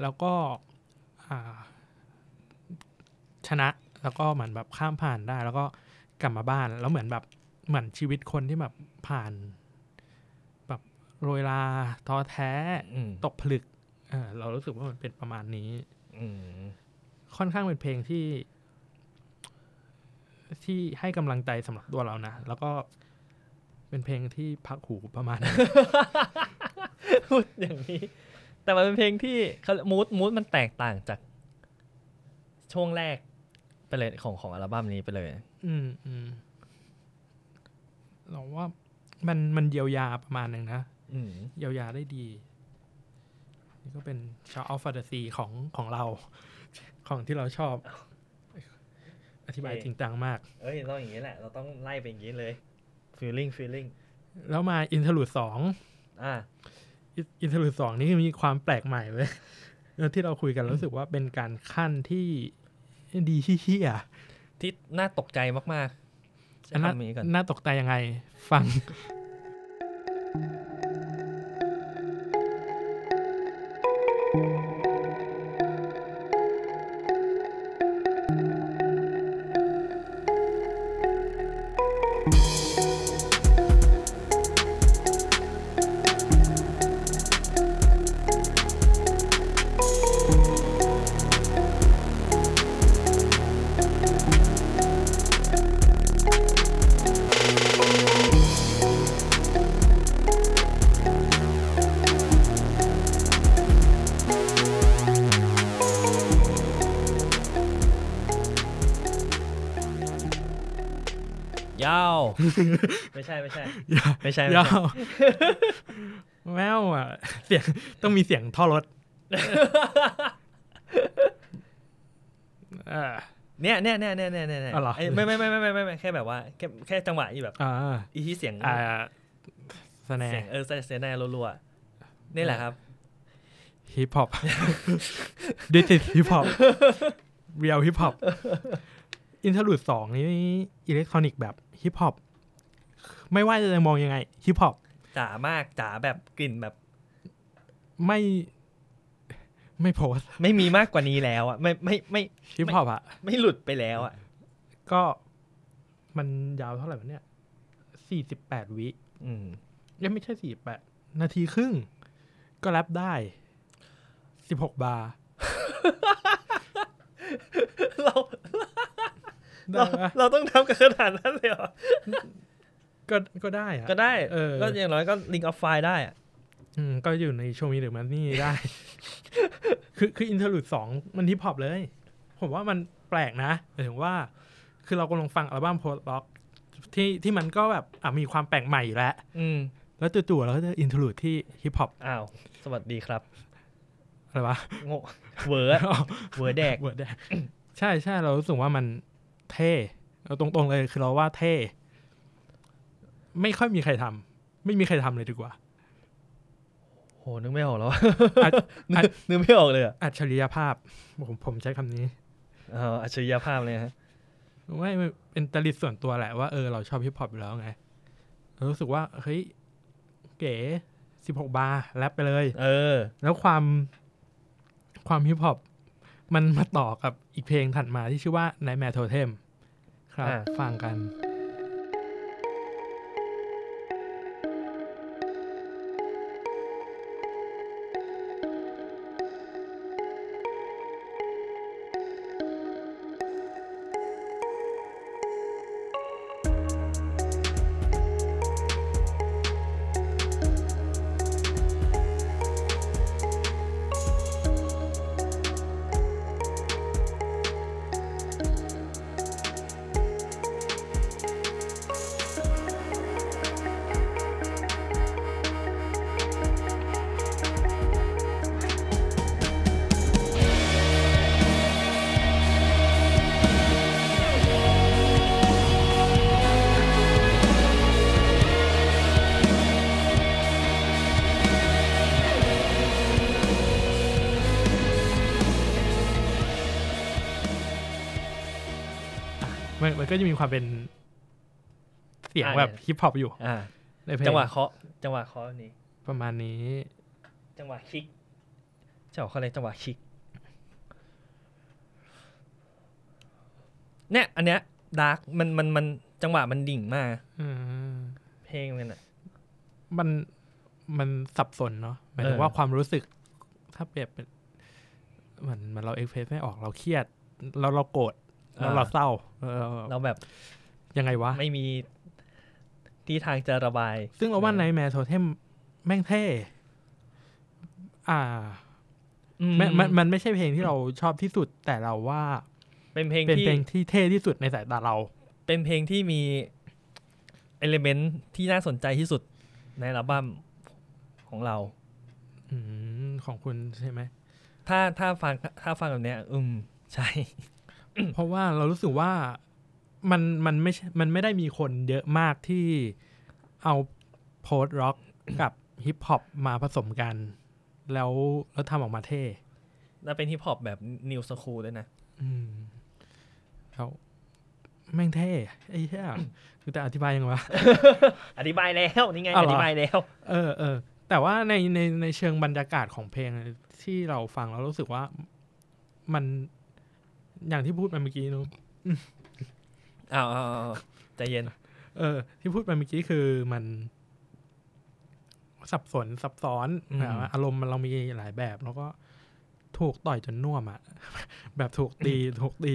แล้วก็อ่าชนะแล้วก็เหมือนแบบข้ามผ่านได้แล้วก็กลับมาบ้านแล้วเหมือนแบบเหมือนชีวิตคนที่แบบผ่านแบบโรยราท้อแท้ตกผลึกอ่าเรารู้สึกว่ามันเป็นประมาณนี้ค่อนข้างเป็นเพลงที่ที่ให้กำลังใจสำหรับตัวเรานะแล้วก็เป็นเพลงที่พักหูประมาณนั้นพูดอย่างนี้แต่มันเป็นเพลงที่มูดมูดมันแตกต่างจากช่วงแรกไปเลยของของอัลบั้มนี้ไปเลยอืมอืมเราว่ามันมันเยียวยาประมาณนึงนะเยียวยาได้ดีนี่ก็เป็น Show of the Sea ของของเราของที่เราชอบอธิบายจริงจังมากเอ้ยต้องอย่างนี้แหละเราต้องไล่ไปอย่างนี้เลย feeling feeling แล้วมา interlude สองอ่า interlude สองนี่มีความแปลกใหม่เว้ยที่เราคุยกันรู้สึกว่าเป็นการขั้นที่ดีที่เหี้ยที่น่าตกใจมากๆอันนั้นน่าตกใจยังไงฟังไม่ใช่ไม่ใช่ไม่ใช่แมวอ่ะเสียงต้องมีเสียงท่อรถเนี่ยเนี่ยเนี่ยเนี่ยเนี่ยเนี่ยไม่ไม่ไม่ไม่ไม่ไม่แค่แบบว่าแค่แค่จังหวะอีแบบอีที่เสียงแสดงเออแสดงรัวๆนี่แหละครับฮิปฮอปดิจิทัลฮิปฮอปเรียลฮิปฮอปอินเทอร์ลูดสองนี้อิเล็กทรอนิกแบบฮิปฮอปไม่ว่าจะมองยังไงฮิปฮอปจ๋ามากจ๋าแบบกลิ่นแบบไม่ ไม่โพสไม่มีมากกว่านี้แล้วอ่ะไม่ไม่ไม่ฮิปฮอปอ่ะไม่หลุดไปแล้วอ่ะก็มันยาวเท่าไหร่วะเนี่ยสี่สิบแปดวิอืมยังไม่ใช่สี่สิบแปดนาทีครึ่งก็แรปได้สิบหกบาร์เราเราเราต้องทำกับขนาดนั้นเลยเหรอก็ก็ได้อ่ะก็ได้เออก็อย่างน้อยก็ลิงก์ออฟไฟล์ได้อ่ะอืมก็อยู่ในโชว์มีหรือมันนี่ได้คือคืออินเทอร์ลูดสองมันฮิปฮอปเลยผมว่ามันแปลกนะหมายถึงว่าคือเรากำลังฟังอัลบั้มโพสต์ร็อกที่ที่มันก็แบบอ่ะมีความแปลกใหม่อยู่แล้วอืมแล้วจู่ๆเราก็จะอินเทอร์ลูดที่ฮิปฮอปอ้าวสวัสดีครับอะไรวะโง่เวอร์เวอร์แดกเวอร์แดกใช่ๆเรารู้สึกว่ามันเท่เราตรงๆเลยคือเราว่าเท่ไม่ค่อยมีใครทำไม่มีใครทำเลยดีกว่าโหนึกไม่ออกแล้วนึกไม่ออกเลยอ่ะอัจฉริยภาพผมผมใช้คำนี้เอออัจฉริยภาพเลยฮะไม่เป็นจริตส่วนตัวแหละว่าเออเราชอบฮิปฮอปอยู่แล้วไงรู้สึกว่าเฮ้ยเก๋สิบหกบาร์แรปไปเลยเออแล้วความความฮิปฮอปมันมาต่อกับอีกเพลงถัดมาที่ชื่อว่า Nightmare Totem ครับฟังกันมันก็จะมีความเป็นเสียงแบบฮิปฮอปอยู่จังหวะเคาะจังหวะเคาะนี้ประมาณนี้จังหวะคิกเจ้าเขาเลยจังหวะคิกเนี่ยอันเนี้ยดาร์กมันมันมันจังหวะมันดิ่งมากเพลงมันอ่ะมันมันสับสนเนาะหมายถึงว่าความรู้สึกถ้าเปรียบเป็นเหมือนมันเราเอ็กเพรสไม่ออกเราเครียดเราเราโกรธแล้วเราเศร้าเราแบบยังไงวะไม่มีที่ทางจะระบายซึ่งเราว่าในแมทโทเทมแม่งเท่อ่ามันมันมันไม่ใช่เพลงที่เราชอบที่สุดแต่เราว่าเป็นเพลงที่เป็นเพลงที่เท่ที่สุดในสายตาเราเป็นเพลงที่มีเอลิเมนต์ที่น่าสนใจที่สุดในอัลบั้มของเราอืมของคุณใช่ไหมถ้าถ้าฟังถ้าฟังแบบเนี้ยอืมใช่เพราะว่าเรารู้สึกว่ามันมันไม่มันไม่ได้มีคนเยอะมากที่เอาโพสต์ร็อกกับฮิปฮอปมาผสมกันแล้วแล้วทำออกมาเท่แล้วเป็นฮิปฮอปแบบนิวสคูลด้วยนะอืมแล้วแม่งเท่ไอ้เหี้ยคือแต่อธิบายยังวะ อธิบายแล้วนี่ไง อ, อธิบายแล้วเออเออแต่ว่าในในในเชิงบรรยากาศของเพลงที่เราฟังเรารู้สึกว่ามันอย่างที่พูดไปเมื่อกี้นู้นอ้าวใจเย็นเออที่พูดไปเมื่อกี้คือมันสับสนซับซ้อนอารมณ์มันเรามีหลายแบบแล้วก็ถูกต่อยจนน่วมอ่ะแบบถูกตีถูกตี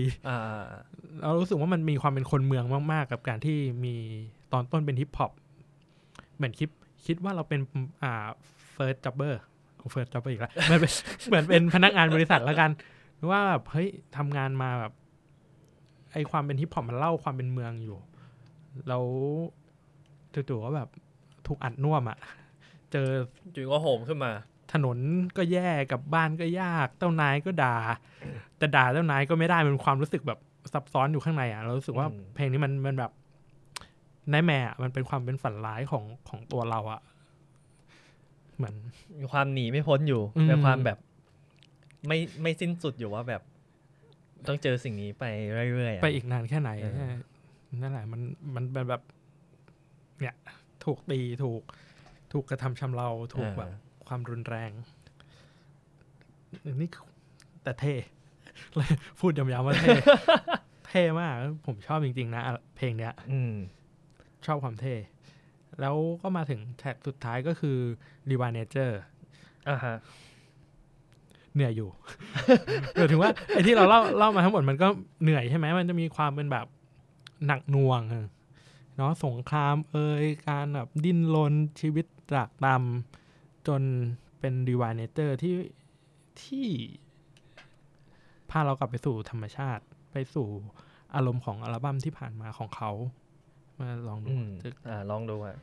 เรารู้สึกว่ามันมีความเป็นคนเมืองมากๆกับการที่มีตอนต้นเป็นฮิปฮอปเหมือนคิดคิดว่าเราเป็นอ่าเฟิร์สจ็อบเบอร์เฟิร์สจ็อบเบอร์อีกแล้วเหมือนเป็นเหมือนเป็นพนักงานบริษัทแล้วกันว่าแบบเฮ้ยทำงานมาแบบไอความเป็นฮิปฮอปมันเล่าความเป็นเมืองอยู่แล้วจู่ๆก็แบบถูกอัดน่วมอ่ะเจอจู่ก็โหมขึ้นมาถนนก็แย่กับบ้านก็ยากเจ้านายก็ด่าแต่ด่าเจ้านายก็ไม่ได้มันความรู้สึกแบบซับซ้อนอยู่ข้างในอ่ะเรารู้สึกว่าเพลงนี้มันมันแบบนายแม่มันเป็นความเป็นฝันร้ายของของตัวเราอ่ะเหมือนมีความหนีไม่พ้นอยู่ในความแบบไม่ไม่สิ้นสุดอยู่ว่าแบบต้องเจอสิ่งนี้ไปเรื่อยๆไปอีกนานแค่ไหนนั่นแหละมันมันแบบเนี่ยถูกตีถูกถูกกระทำชำเราถูกแบบความรุนแรง นี่แต่เท่พูดย้ำๆว่าเท่เท่มากผมชอบจริงๆนะเพลงเนี้ยชอบความเท่แล้วก็มาถึงแท็กสุดท้ายก็คือ Riva Nature อ่าฮะเหนื่อยอยู่หมายถึงว่าไอ้ที่เราเล่าเล่ามาทั้งหมดมันก็เหนื่อยใช่ไหมมันจะมีความเป็นแบบหนักหน่วงเนาะสงครามเอ่ยการแบบดิ้นรนชีวิตตรากตรำจนเป็น Riva Nature ที่ที่พาเรากลับไปสู่ธรรมชาติไปสู่อารมณ์ของอัลบั้มที่ผ่านมาของเขามาลองดูอ่าลองดูอ่ะ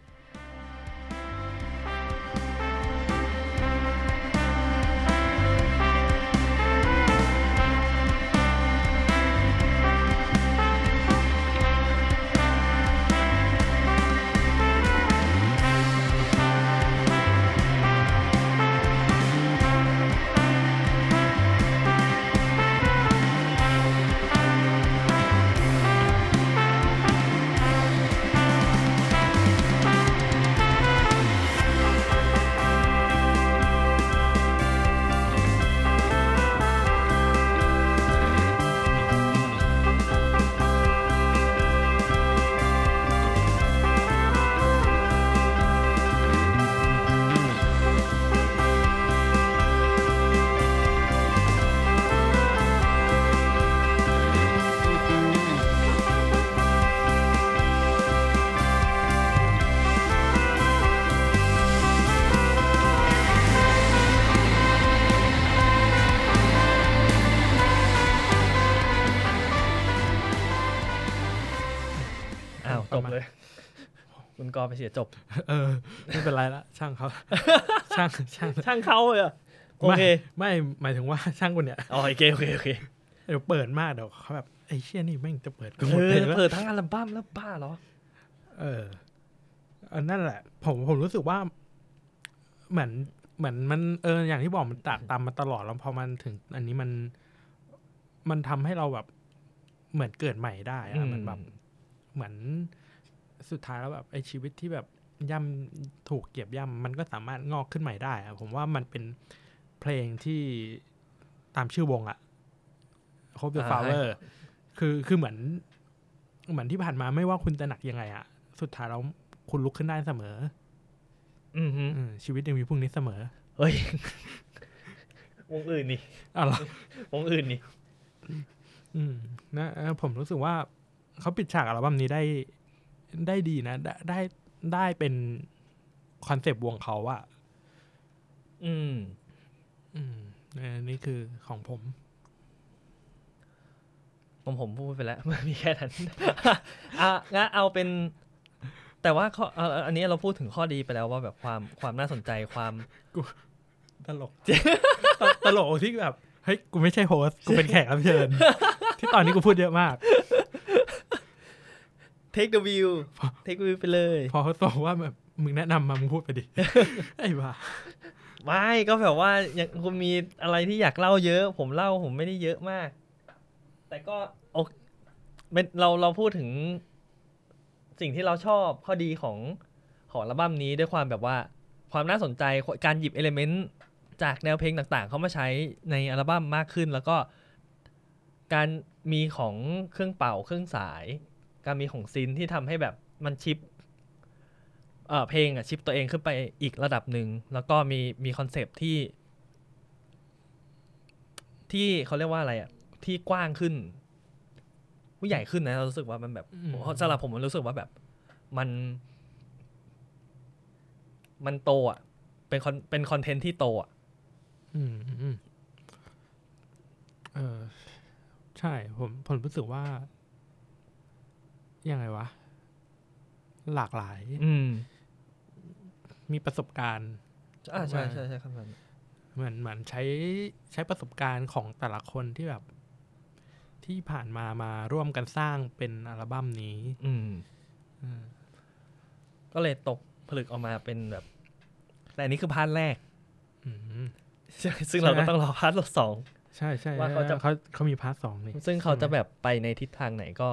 ก็ไปเสียจบเออไม่เป็นไรละช่างเขาช่างช่างช่างเขาเลยอ่ะโอเคไม่หมายถึงว่าช่างคนเนี้ยอ๋อโอเคโอเคโอเคเดี๋ยวเปิดมากเดี๋ยวเขาแบบไอ้เชี่ยนี่แม่งจะเปิดกูหมดเลยเปิดทั้งอัลบั้มแล้วบ้าเหรอเอออันนั่นแหละผมผมรู้สึกว่าเหมือนเหมือนมันเอออย่างที่บอกมันตากตามมาตลอดแล้วพอมันถึงอันนี้มันมันทำให้เราแบบเหมือนเกิดใหม่ได้อ่ะมันแบบเหมือนสุดท้ายแล้วแบบไอ้ชีวิตที่แบบย่ำถูกเก็บย่ำมันก็สามารถงอกขึ้นใหม่ได้อะผมว่ามันเป็นเพลงที่ตามชื่อวงอะ Hope the Flowers คือคือเหมือนเหมือนที่ผ่านมาไม่ว่าคุณจะหนักยังไงอะสุดท้ายแล้วคุณลุกขึ้นได้เสมออือฮึชีวิตยังมีพรุ่งนี้เสมอเฮ้ย วงอื่นนี่อ้าวเหรอ วงอื่นนี่อืมนะผมรู้สึกว่าเขาปิดฉากอัลบั้มนี้ได้ได้ดีนะได้ได้ได้เป็นคอนเซปต์วงเขาอะอืมอืมนี่คือของผมผมผมพูดไปแล้วไม่มีแค่นั้น อ่ะงั้นเอาเป็นแต่ว่าข้ออันนี้เราพูดถึงข้อดีไปแล้วว่าแบบความความน่าสนใจความตลก ตลกที่แบบเฮ้ยกูไม่ใช่โฮสต์กูเป็นแขกรับเชิญ ที่ตอนนี้กูพูดเยอะมากtake the view take the view ไปเลยพอเขาบอกว่าแบบมึงแนะนำมามึงพูดไปดิ ไอ้บ้าไม่ก็แบบว่ายังคุณมีอะไรที่อยากเล่าเยอะผมเล่าผมไม่ได้เยอะมากแต่ก็โอเคเราเราพูดถึงสิ่งที่เราชอบข้อดีของของอัลบั้มนี้ด้วยความแบบว่าความน่าสนใจการหยิบ element จากแนวเพลงต่างๆเข้ามาใช้ในอัลบั้มมากขึ้นแล้วก็การมีของเครื่องเป่าเครื่องสายการมีของซินที่ทำให้แบบมันชิปเอ่อเพลงอ่ะชิปตัวเองขึ้นไปอีกระดับหนึ่งแล้วก็มีมีคอนเซปต์ที่ที่เขาเรียกว่าอะไรอ่ะที่กว้างขึ้นผู้ใหญ่ขึ้นนะเรารู้สึกว่ามันแบบสำหรับผมมันรู้สึกว่าแบบมันมันโตอ่ะเป็นคอนเป็นคอนเทนต์ที่โตอ่ะอืมอืมเออใช่ผมผมรู้สึกว่ายังไงวะหลากหลายมีประสบการณ์อ่าใช่ใช่ใช่ครับมันเหมือนเหมือนใช้ใช้ประสบการณ์ของแต่ละคนที่แบบที่ผ่านมามาร่วมกันสร้างเป็นอัลบั้มนี้อืมก็เลยตกผลึกออกมาเป็นแบบแต่อันนี้คือพาร์ทแรกซึ่งเราก็ต้องรอพาร์ทสองใช่ใช่ว่าเขาจะเขาเขามีพาร์ทสองนี่ซึ่งเขาจะแบบไปในทิศทางไหนก็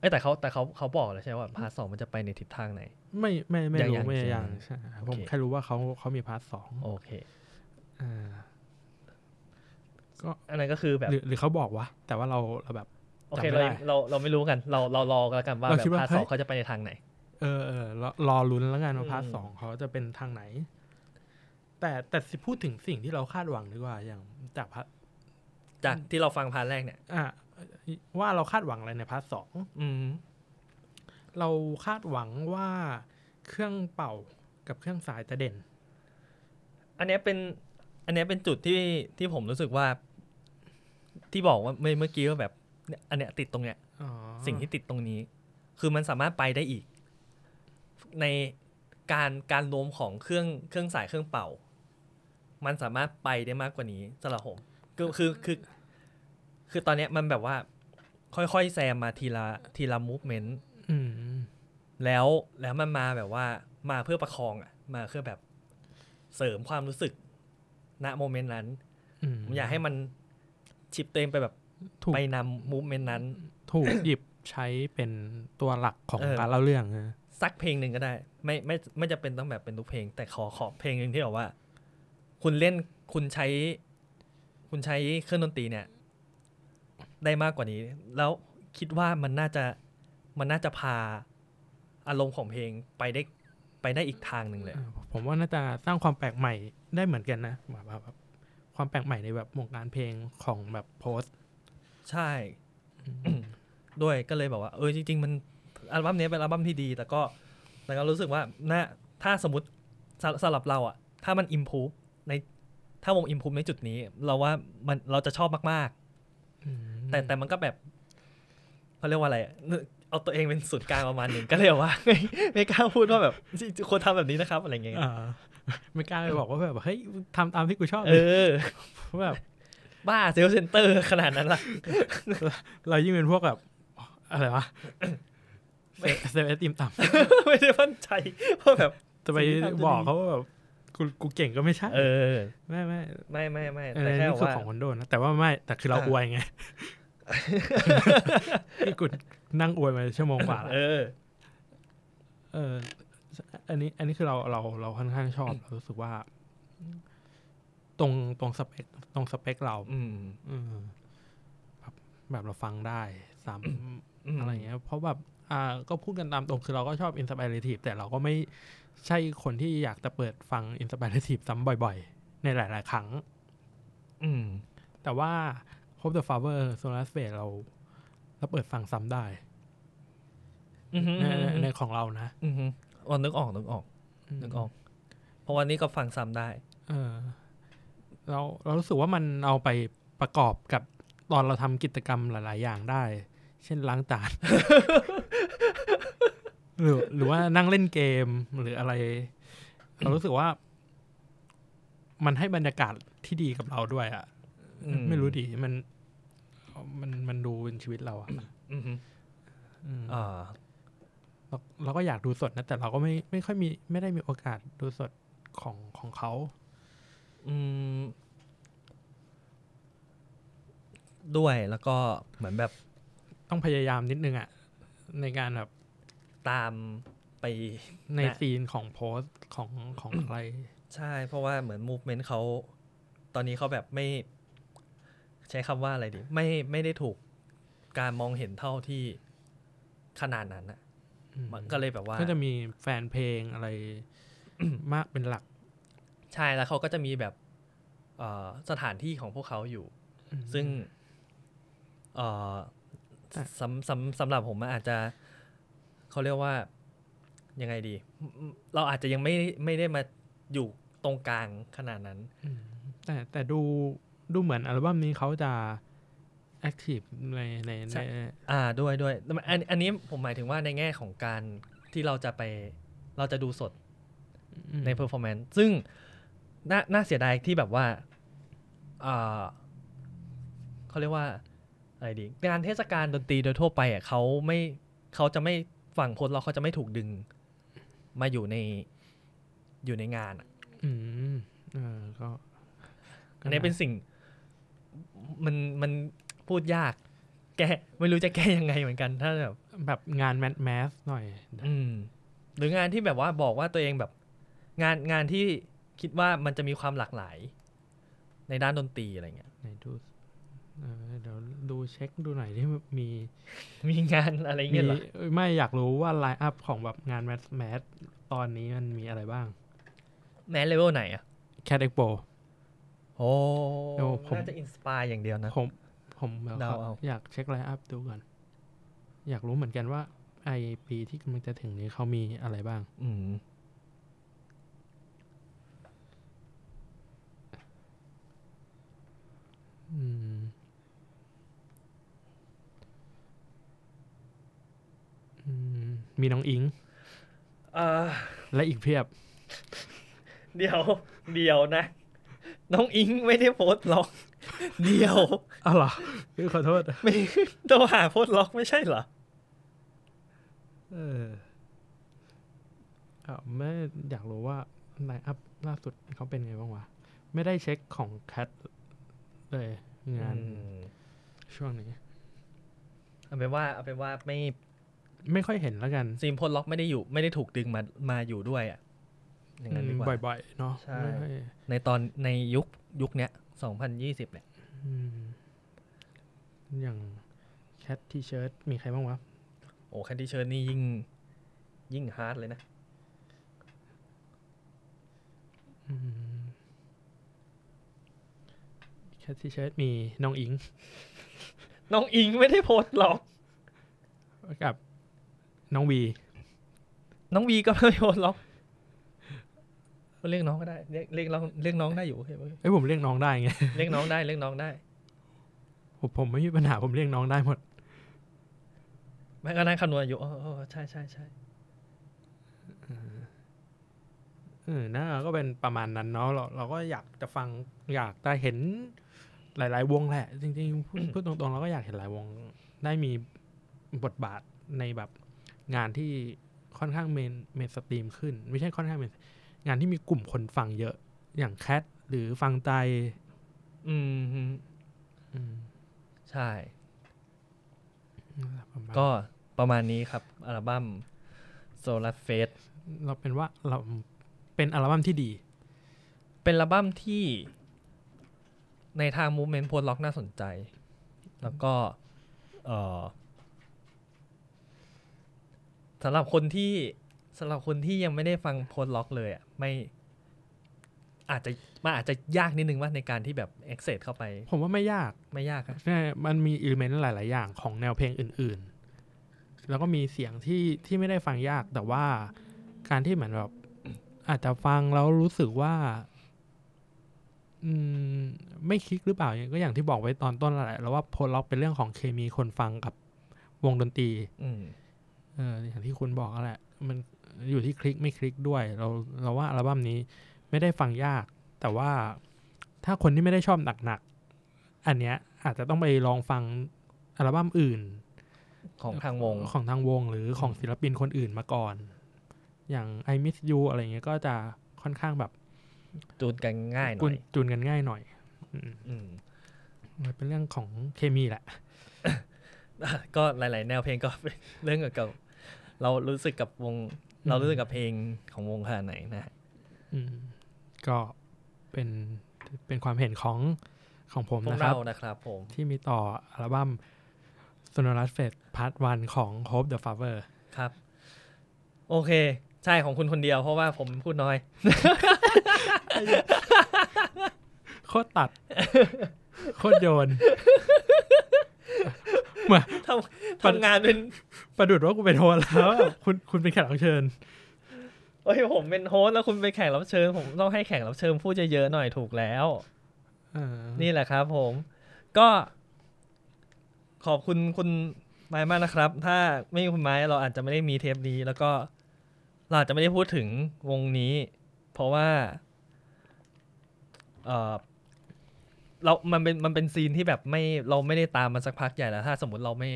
เอ้แต่เขาแต่เขาเขาบอกแล้วใช่ว่าพาร์ทสองมันจะไปในทิศทางไหนไม่ไม่ไม่รู้ไม่อย่างใช่ผมแค่รู้ว่าเขาเขามีพาร์ทสองโอเคอ่า ก็อันนั้นก็คือแบบหรือเขาบอกวะแต่ว่าเราเราแบบโอเคเราเราเราไม่รู้กันเราเรารอกันแล้วกันว่าแบบพาร์ทสองเขาจะไปในทางไหนเออเออรอลุ้นแล้วกันว่าพาร์ทสองเขาจะเป็นทางไหนแต่แต่พูดถึงสิ่งที่เราคาดหวังดีกว่าอย่างจากพาร์ทจากที่เราฟังพาร์ทแรกเนี่ยอ่ะว่าเราคาดหวังอะไรในพาร์ทสองเราคาดหวังว่าเครื่องเป่ากับเครื่องสายจะเด่นอันนี้เป็นอันนี้เป็นจุดที่ที่ผมรู้สึกว่าที่บอกว่าเมื่อกี้ว่าแบบอันเนี้ยติดตรงเนี้ยสิ่งที่ติดตรงนี้คือมันสามารถไปได้อีกในการการรวมของเครื่องเครื่องสายเครื่องเป่ามันสามารถไปได้มากกว่านี้สำหรับผมคือคือคือคือตอนเนี้ยมันแบบว่าค่อยๆแซมมาทีละทีละมูฟเมนต์แล้วแล้วมันมาแบบว่ามาเพื่อประคองอ่ะมาเพื่อแบบเสริมความรู้สึกณโมเมนต์นั้นผมอยากให้มันชิปเต็มไปแบบไปนำมูฟเมนต์นั้นถูกหยิบใช้เป็นตัวหลักของการเล่าเรื่องนะสักเพลงหนึ่งก็ได้ไม่ไม่ไม่จะเป็นต้องแบบเป็นทุกเพลงแต่ขอขอเพลงหนึ่งที่บอกว่าคุณเล่นคุณใช้คุณใช้เครื่องดนตรีเนี่ยได้มากกว่านี้แล้วคิดว่ามันน่าจะมันน่าจะพาอารมณ์ของเพลงไปได้ไปได้อีกทางหนึ่งเลยผมว่าน่าจะสร้างความแปลกใหม่ได้เหมือนกันนะแบบความแปลกใหม่ในแบบวงการเพลงของแบบโพสใช่ ด้วยก็เลยบอกว่าเออจริงๆมันอัลบั้มนี้เป็นอัลบั้มที่ดีแต่ก็แต่ก็รู้สึกว่าน่าถ้าสมมติสำหรับเราอ่ะถ้ามัน improve ในถ้าวง improve ในจุดนี้เราว่ามันเราจะชอบมากๆแต่แต่มันก็แบบเขาเรียกว่าอะไรเอาตัวเองเป็นศูนย์กลางประมาณหนึ่งก็เลยว่าไม่ไม่กล้าพูดว่าแบบควรทำแบบนี้นะครับอะไรเงี้ยไม่กล้าไปบอกว่าแบบเฮ้ยทำตามที่กูชอบเออแบบบ้าเซลล์เซ็นเตอร์ขนาดนั้นล่ะเรายิ่งเป็นพวกแบบอะไรวะเซลล์เอสติมต่ำไม่ได้มั่นใจเพราะแบบจะไปบอกเขาว่าแบบกูกูเก่งก็ไม่ใช่เออไม่ไม่ไม่ไม่ไม่แต่แค่ว่าของคนโดนนะแต่ว่าไม่แต่คือเราอวยไงที่กูนั่งอวยมาชั่วโมงกว่าแล้วเออเอออันนี้อันนี้คือเราเราเราค่อนข้างชอบเรารู้สึกว่าตรงตรงสเปคตรงสเปคเราอืมอืมแบบแบบเราฟังได้ซ้ำอะไรเงี้ยเพราะแบบอ่าก็พูดกันตามตรงคือเราก็ชอบ Inspirative แต่เราก็ไม่ใช่คนที่อยากจะเปิดฟัง Inspirative ซ้ำบ่อยๆในหลายๆครั้งอืมแต่ว่า Hope the Flower Sonorous Faith เราเราเปิดฟังซ้ำได้ในในของเรานะอือฮึอ๋อนึกออกนึกออกนึกออกเพราะวันนี้ก็ฟังซ้ำได้เออเราเรารู้สึกว่ามันเอาไปประกอบกับตอนเราทำกิจกรรมหลายๆอย่างได้เช่นล้างจาน หรือหรือว่านั่งเล่นเกมหรืออะไร เรารู้สึกว่ามันให้บรรยากาศที่ดีกับเราด้วยอ่ะ ไม่รู้ดิมันมันมันดูเป็นชีวิตเราอ่ะ อ่าเราเราก็อยากดูสดนะแต่เราก็ไม่ไม่ค่อยมีไม่ได้มีโอกาสดูสดของของเขาด้วยแล้วก็เหมือนแบบต้องพยายามนิดนึงอ่ะในการแบบตามไปในซีนของโพสของของอะไรใช่เพราะว่าเหมือนมูฟเมนต์เขาตอนนี้เขาแบบไม่ใช้คำว่าอะไรดิไม่ไม่ได้ถูกการมองเห็นเท่าที่ขนาดนั้นอ่ะมันก็เลยแบบว่าก็จะมีแฟนเพลงอะไร มากเป็นหลักใช่แล้วเขาก็จะมีแบบสถานที่ของพวกเขาอยู่ซึ่งสำสำสำหรับผมอาจจะเขาเรียกว่ายังไงดีเราอาจจะยังไม่ไม่ได้มาอยู่ตรงกลางขนาดนั้นแต่แต่ดูดูเหมือนอัลบั้มนี้เขาจะแอคทีฟในในอ่าด้วยด้วยอันอันนี้ผมหมายถึงว่าในแง่ของการที่เราจะไปเราจะดูสดในเพอร์ฟอร์แมนซ์ซึ่งน่าน่าเสียดายที่แบบว่าอ่าเขาเรียกว่าอะไรดีงานเทศกาลดนตรีโดยทั่วไปอ่ะเขาไม่เขาจะไม่ฝั่งโพสต์เราเขาจะไม่ถูกดึงมาอยู่ในอยู่ในงานอ่ะอืมเออก็อันนี้เป็นสิ่งมันมันพูดยากแกไม่รู้จะแก้ยังไงเหมือนกันถ้าแบบแบบงานแมสแมสหน่อยอืมหรืองานที่แบบว่าบอกว่าตัวเองแบบงานงานที่คิดว่ามันจะมีความหลากหลายในด้านดนตรีอะไรเงี้ยไหนดู เดี๋ยวดูเช็คดูหน่อยที่มีมีงานอะไรเงี้ยเหรอไม่อยากรู้ว่าไลน์อัพของแบบงานแมสแมสตอนนี้มันมีอะไรบ้างแมสเลเวลไหนอะแคทเอ็กโปโอ้น่าจะอินสปายอย่างเดียวนะผมผมอยากเช็คไลน์อัพดูก่อนอยากรู้เหมือนกันว่าไอปีที่กำลังจะถึงนี้เขามีอะไรบ้างอืมอืมมีน้องอิงและอีกเพียบเดี๋ยวเดี๋ยวนะน้องอิงไม่ได้โพสต์ล็อกเดี๋ยวอ้าวเหรอขอโทษไม่ต้องหาโพสต์ล็อกไม่ใช่เหรอเอออ้าวไม่อยากรู้ว่าไลน์อัพล่าสุดเขาเป็นไงบ้างวะไม่ได้เช็คของแคทเลยงานช่วงนี้เอาเป็นว่าเอาเป็นว่าไม่ไม่ค่อยเห็นแล้วกันซีมพลล็อกไม่ได้อยู่ไม่ได้ถูกดึงมามาอยู่ด้วยอ่ะอย่างนั้นดีกว่าบ่อยๆเนาะใช่ในตอนในยุคยุคเนี้ยสองพันยี่สิบเนี่ยอย่างแคททีเชิร์ตมีใครบ้างวะโอ้แคททีเชิร์ตนี่ยิ่งยิ่งฮาร์ดเลยนะแคททีเชิร์ตมีน้องอิง น้องอิงไม่ได้โพสต์หรอกกับน้องวีน้องวีก็ไม่โพสต์หรอกเรียกน้องก็ได้เรียกเรียกน้องเรียกน้องได้อยู่เฮ้ยผมเรียกน้องได้ไงเรียกน้องได้เรียกน้องได้ผมผมไม่มีปัญหาผมเรียกน้องได้หมดแม้กระทั่งคำนวณอายุอ๋อใช่ใช่ใช่เออน่าก็เป็นประมาณนั้นเนาะเราเราก็อยากจะฟังอยากได้เห็นหลายๆวงแหละจริงๆพูดตรงๆเราก็อยากเห็นหลายวงได้มีบทบาทในแบบงานที่ค่อนข้างเมนเมนสตรีมขึ้นไม่ใช่ค่อนข้างเมนงานที่มีกลุ่มคนฟังเยอะอย่างแคทหรือฟังใจอืมอืมใช่ก็ประมาณนี้ครับอัลบั้ม Sonorous Faith เราเป็นว่าเราเป็นอัลบั้มที่ดีเป็นอัลบั้มที่ในทาง Movement Post Rock น่าสนใจแล้วก็เอ่อสำหรับคนที่สำหรับคนที่ยังไม่ได้ฟังโพสต์ล็อกเลยอ่ะไม่อาจจะมันอาจจะยากนิดนึงว่าในการที่แบบ access เข้าไปผมว่าไม่ยากไม่ยากครับมันมี element หลายๆอย่างของแนวเพลงอื่นๆแล้วก็มีเสียงที่ที่ไม่ได้ฟังยากแต่ว่าการที่เหมือนแบบอาจจะฟังแล้วรู้สึกว่าอืมไม่คลิกหรือเปล่าก็อย่างที่บอกไว้ตอนต้นแหละแล้วว่าโพสต์ล็อกเป็นเรื่องของเคมีคนฟังกับวงดนตรีอืมเอออย่างที่คุณบอกแหละมันอยู่ที่คลิกไม่คลิกด้วยเราเราว่าอัลบั้มนี้ไม่ได้ฟังยากแต่ว่าถ้าคนที่ไม่ได้ชอบหนักๆอันเนี้ยอาจจะต้องไปลองฟังอัลบั้มอื่นของทางวงของทางวงหรือของศิลปินคนอื่นมาก่อนอย่าง I Miss You อะไรเงี้ยก็จะค่อนข้างแบบจูนกันง่ายหน่อยจูนกันง่ายหน่อยอืมมันเป็นเรื่องของเคมีแหละ ก็หลายๆแนวเพลงก็เรื่องเก่าๆเรารู้สึกกับวงเรารู้สึกกับเพลงของวงขนาดไหนนะก็เป็นเป็นความเห็นของของผมนะครับนะครับผมที่มีต่ออัลบั้ม Sonorous Faith พาร์ทวัน ของ Hope the Flowers ครับโอเคใช่ของคุณคนเดียวเพราะว่าผมพูดน้อย โคตรตัด โคตรโยนมาทำงานเป็นประดุจว่ากูเป็นโฮสต์แล้วคุณคุณเป็นแขกรับเชิญโอ้ยผมเป็นโฮสต์แล้วคุณเป็นแขกรับเชิญผมต้องให้แขกรับเชิญพูดเยอะๆหน่อยถูกแล้วนี่แหละครับผมก็ขอบคุณคุณไม้มากนะครับถ้าไม่มีคุณไม้เราอาจจะไม่ได้มีเทปนี้แล้วก็เราอาจจะไม่ได้พูดถึงวงนี้เพราะว่าเอ่อเรามันเป็นมันเป็นซีนที่แบบไม่เราไม่ได้ตามมันสักพักใหญ่แล้วถ้าสมมุติเราไม่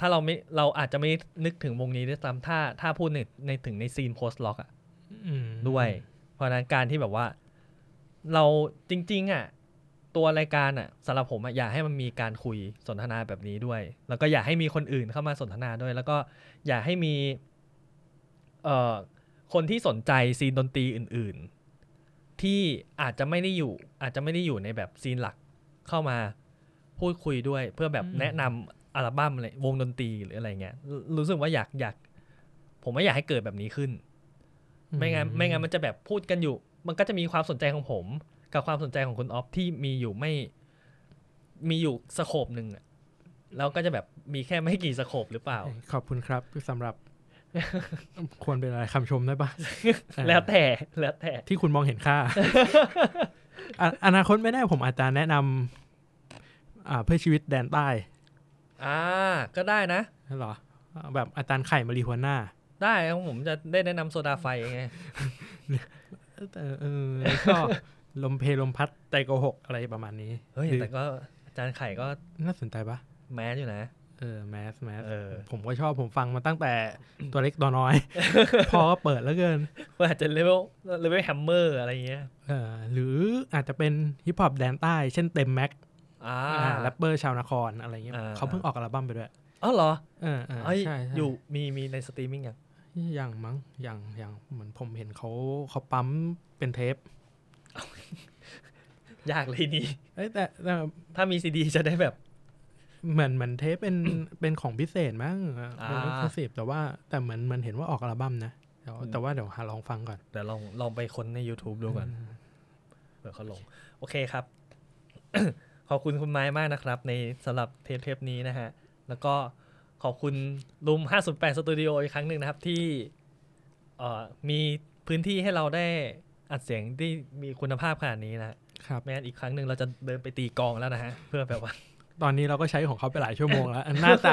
ถ้าเราไม่เราอาจจะไม่นึกถึงวงนี้ด้วยซ้ำถ้าถ้าพูดในในถึงในซีนโพสต์ล็อกอ่ะด้วยเพราะนั้นการที่แบบว่าเราจริงๆอ่ะตัวรายการอ่ะสำหรับผมอ่ะอยากให้มันมีการคุยสนทนาแบบนี้ด้วยแล้วก็อยากให้มีคนอื่นเข้ามาสนทนาด้วยแล้วก็อยากให้มีเอ่อคนที่สนใจซีนดนตรีอื่นๆที่อาจจะไม่ได้อยู่อาจจะไม่ได้อยู่ในแบบซีนหลักเข้ามา พูดคุยด้วยเพื่อแบบแนะนำอัลบั้มอะไรวงดนตรีหรืออะไรเงี้ยรู้สึกว่าอยากอยากผมไม่อยากให้เกิดแบบนี้ขึ้นไม่งั้นไม่งั้นมันจะแบบพูดกันอยู่มันก็จะมีความสนใจของผมกับความสนใจของคุณออฟที่มีอยู่ไม่มีอยู่สโคปหนึ่งอะแล้วก็จะแบบมีแค่ไม่กี่สโคปหรือเปล่าขอบคุณครับสำหรับควรเป็นอะไรคำชมได้ปะแล้วแต่แล้วแต่ที่คุณมองเห็นค่า อ, อนาคตไม่ได้ผมอาจจะแนะนำเพื่อชีวิตแดนใต้อ่าก็ได้นะเหรอแบบอาจารย์ไข่มาริหัวหน้าได้ของผมจะได้แนะนำโซดาไฟไง เออก็ลมเพลลมพัดใจโกหกอะไรประมาณนี้เฮ้ยแต่ก็อาจารย์ไข่ก็น่าสนใจปะแมสอยู่นะเออแมสแมสผมก็ชอบผมฟังมาตั้งแต่ตัวเล็กตัวน้อย พอก็เปิดแล้วเกินว่าอาจจะเลเวลเลเวลแฮมเมอร์อะไรเงี้ยเออหรืออาจจะเป็นฮิปฮอปแดนใต้เช่นเต็มแม็กอ่าแรปเปอร์ชาวนครอะไรเงี้ยเขาเพิ่งออกอัลบั้มไปด้วยอ๋อเหรอเออเออใช่อยู่มีมีในสตรีมมิ่งยังยังมั้งยังยังเหมือนผมเห็นเขาเขาปั๊มเป็นเทปยากเลยนี่แต่ถ้ามีซีดีจะได้แบบเหมือนมันเทปเป็นเป็นของพิเศษมั้งเป็นเอ็กซ์คลูซีฟแต่ว่าแต่เหมือนมันเห็นว่าออกอัลบั้มนะแต่ว่าเดี๋ยวหาลองฟังก่อนเดี๋ยวลองลองไปค้นใน YouTube ดูก่อนเดี๋ยวเขาลงโอเคครับ ขอบคุณคุณไม้มากนะครับในสำหรับเทปเทปนี้นะฮะแล้วก็ขอบคุณ Room ห้าศูนย์แปด Studio อีกครั้งหนึ่งนะครับที่มีพื้นที่ให้เราได้อัดเสียงที่มีคุณภาพขนาดนี้นะครับแม้อีกครั้งหนึ่งเราจะเดินไปตีกองแล้วนะฮะเพื่อแบบว่าตอนนี้เราก็ใช้ของเขาไปหลายชั่วโมงแล้วน่าจะ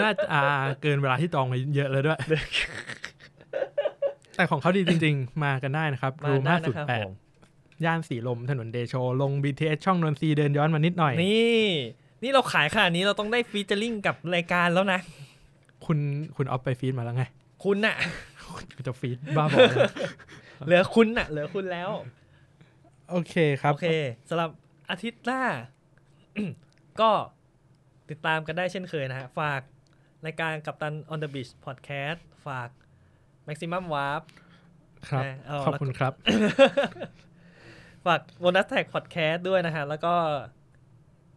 น่าจะเกินเวลาที่จองไปเยอะเลยด้วยแต่ของเขาดีจริงๆมากันได้นะครับรูมห้าศูนย์แปดย่านสีลมถนนเดโชลง บี ที เอส ช่องนนทรีเดินย้อนมานิดหน่อยนี่นี่เราขายขนาดนี้เราต้องได้ฟีเจอริ่งกับรายการแล้วนะคุณคุณออฟไปฟีดมาแล้วไงคุณน่ะจะฟีดบ้าบอเหลือคุณน่ะเหลือคุณแล้วโอเคครับโอเคสำหรับอาทิตย์หน้าก็ติดตามกันได้เช่นเคยนะฮะฝากรายการCaptain on the Bridge Podcast ฝาก Maximum Warp ครับขอบคุณครับฝาก Bonus Track Podcast ด้วยนะฮะแล้วก็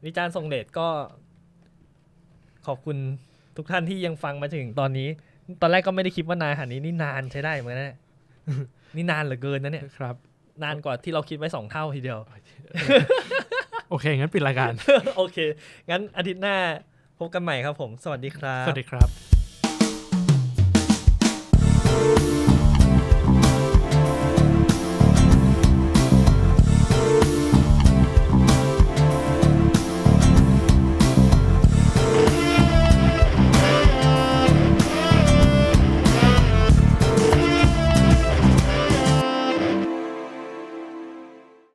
วิจารณ์ส่งเดชก็ขอบคุณทุกท่านที่ยังฟังมาถึงตอนนี้ตอนแรกก็ไม่ได้คิดว่านานขนาดนี้นี่นานใช้ได้เหมือนกันนะนี่นานเหลือเกินนะเนี่ยครับนานกว่าที่เราคิดไว้สองเท่าทีเดียวโอเคงั้นปิดรายการโอเคงั้นอาทิตย์หน้าพบกันใหม่ครับผมสวัสดีครับสวัสดีครับ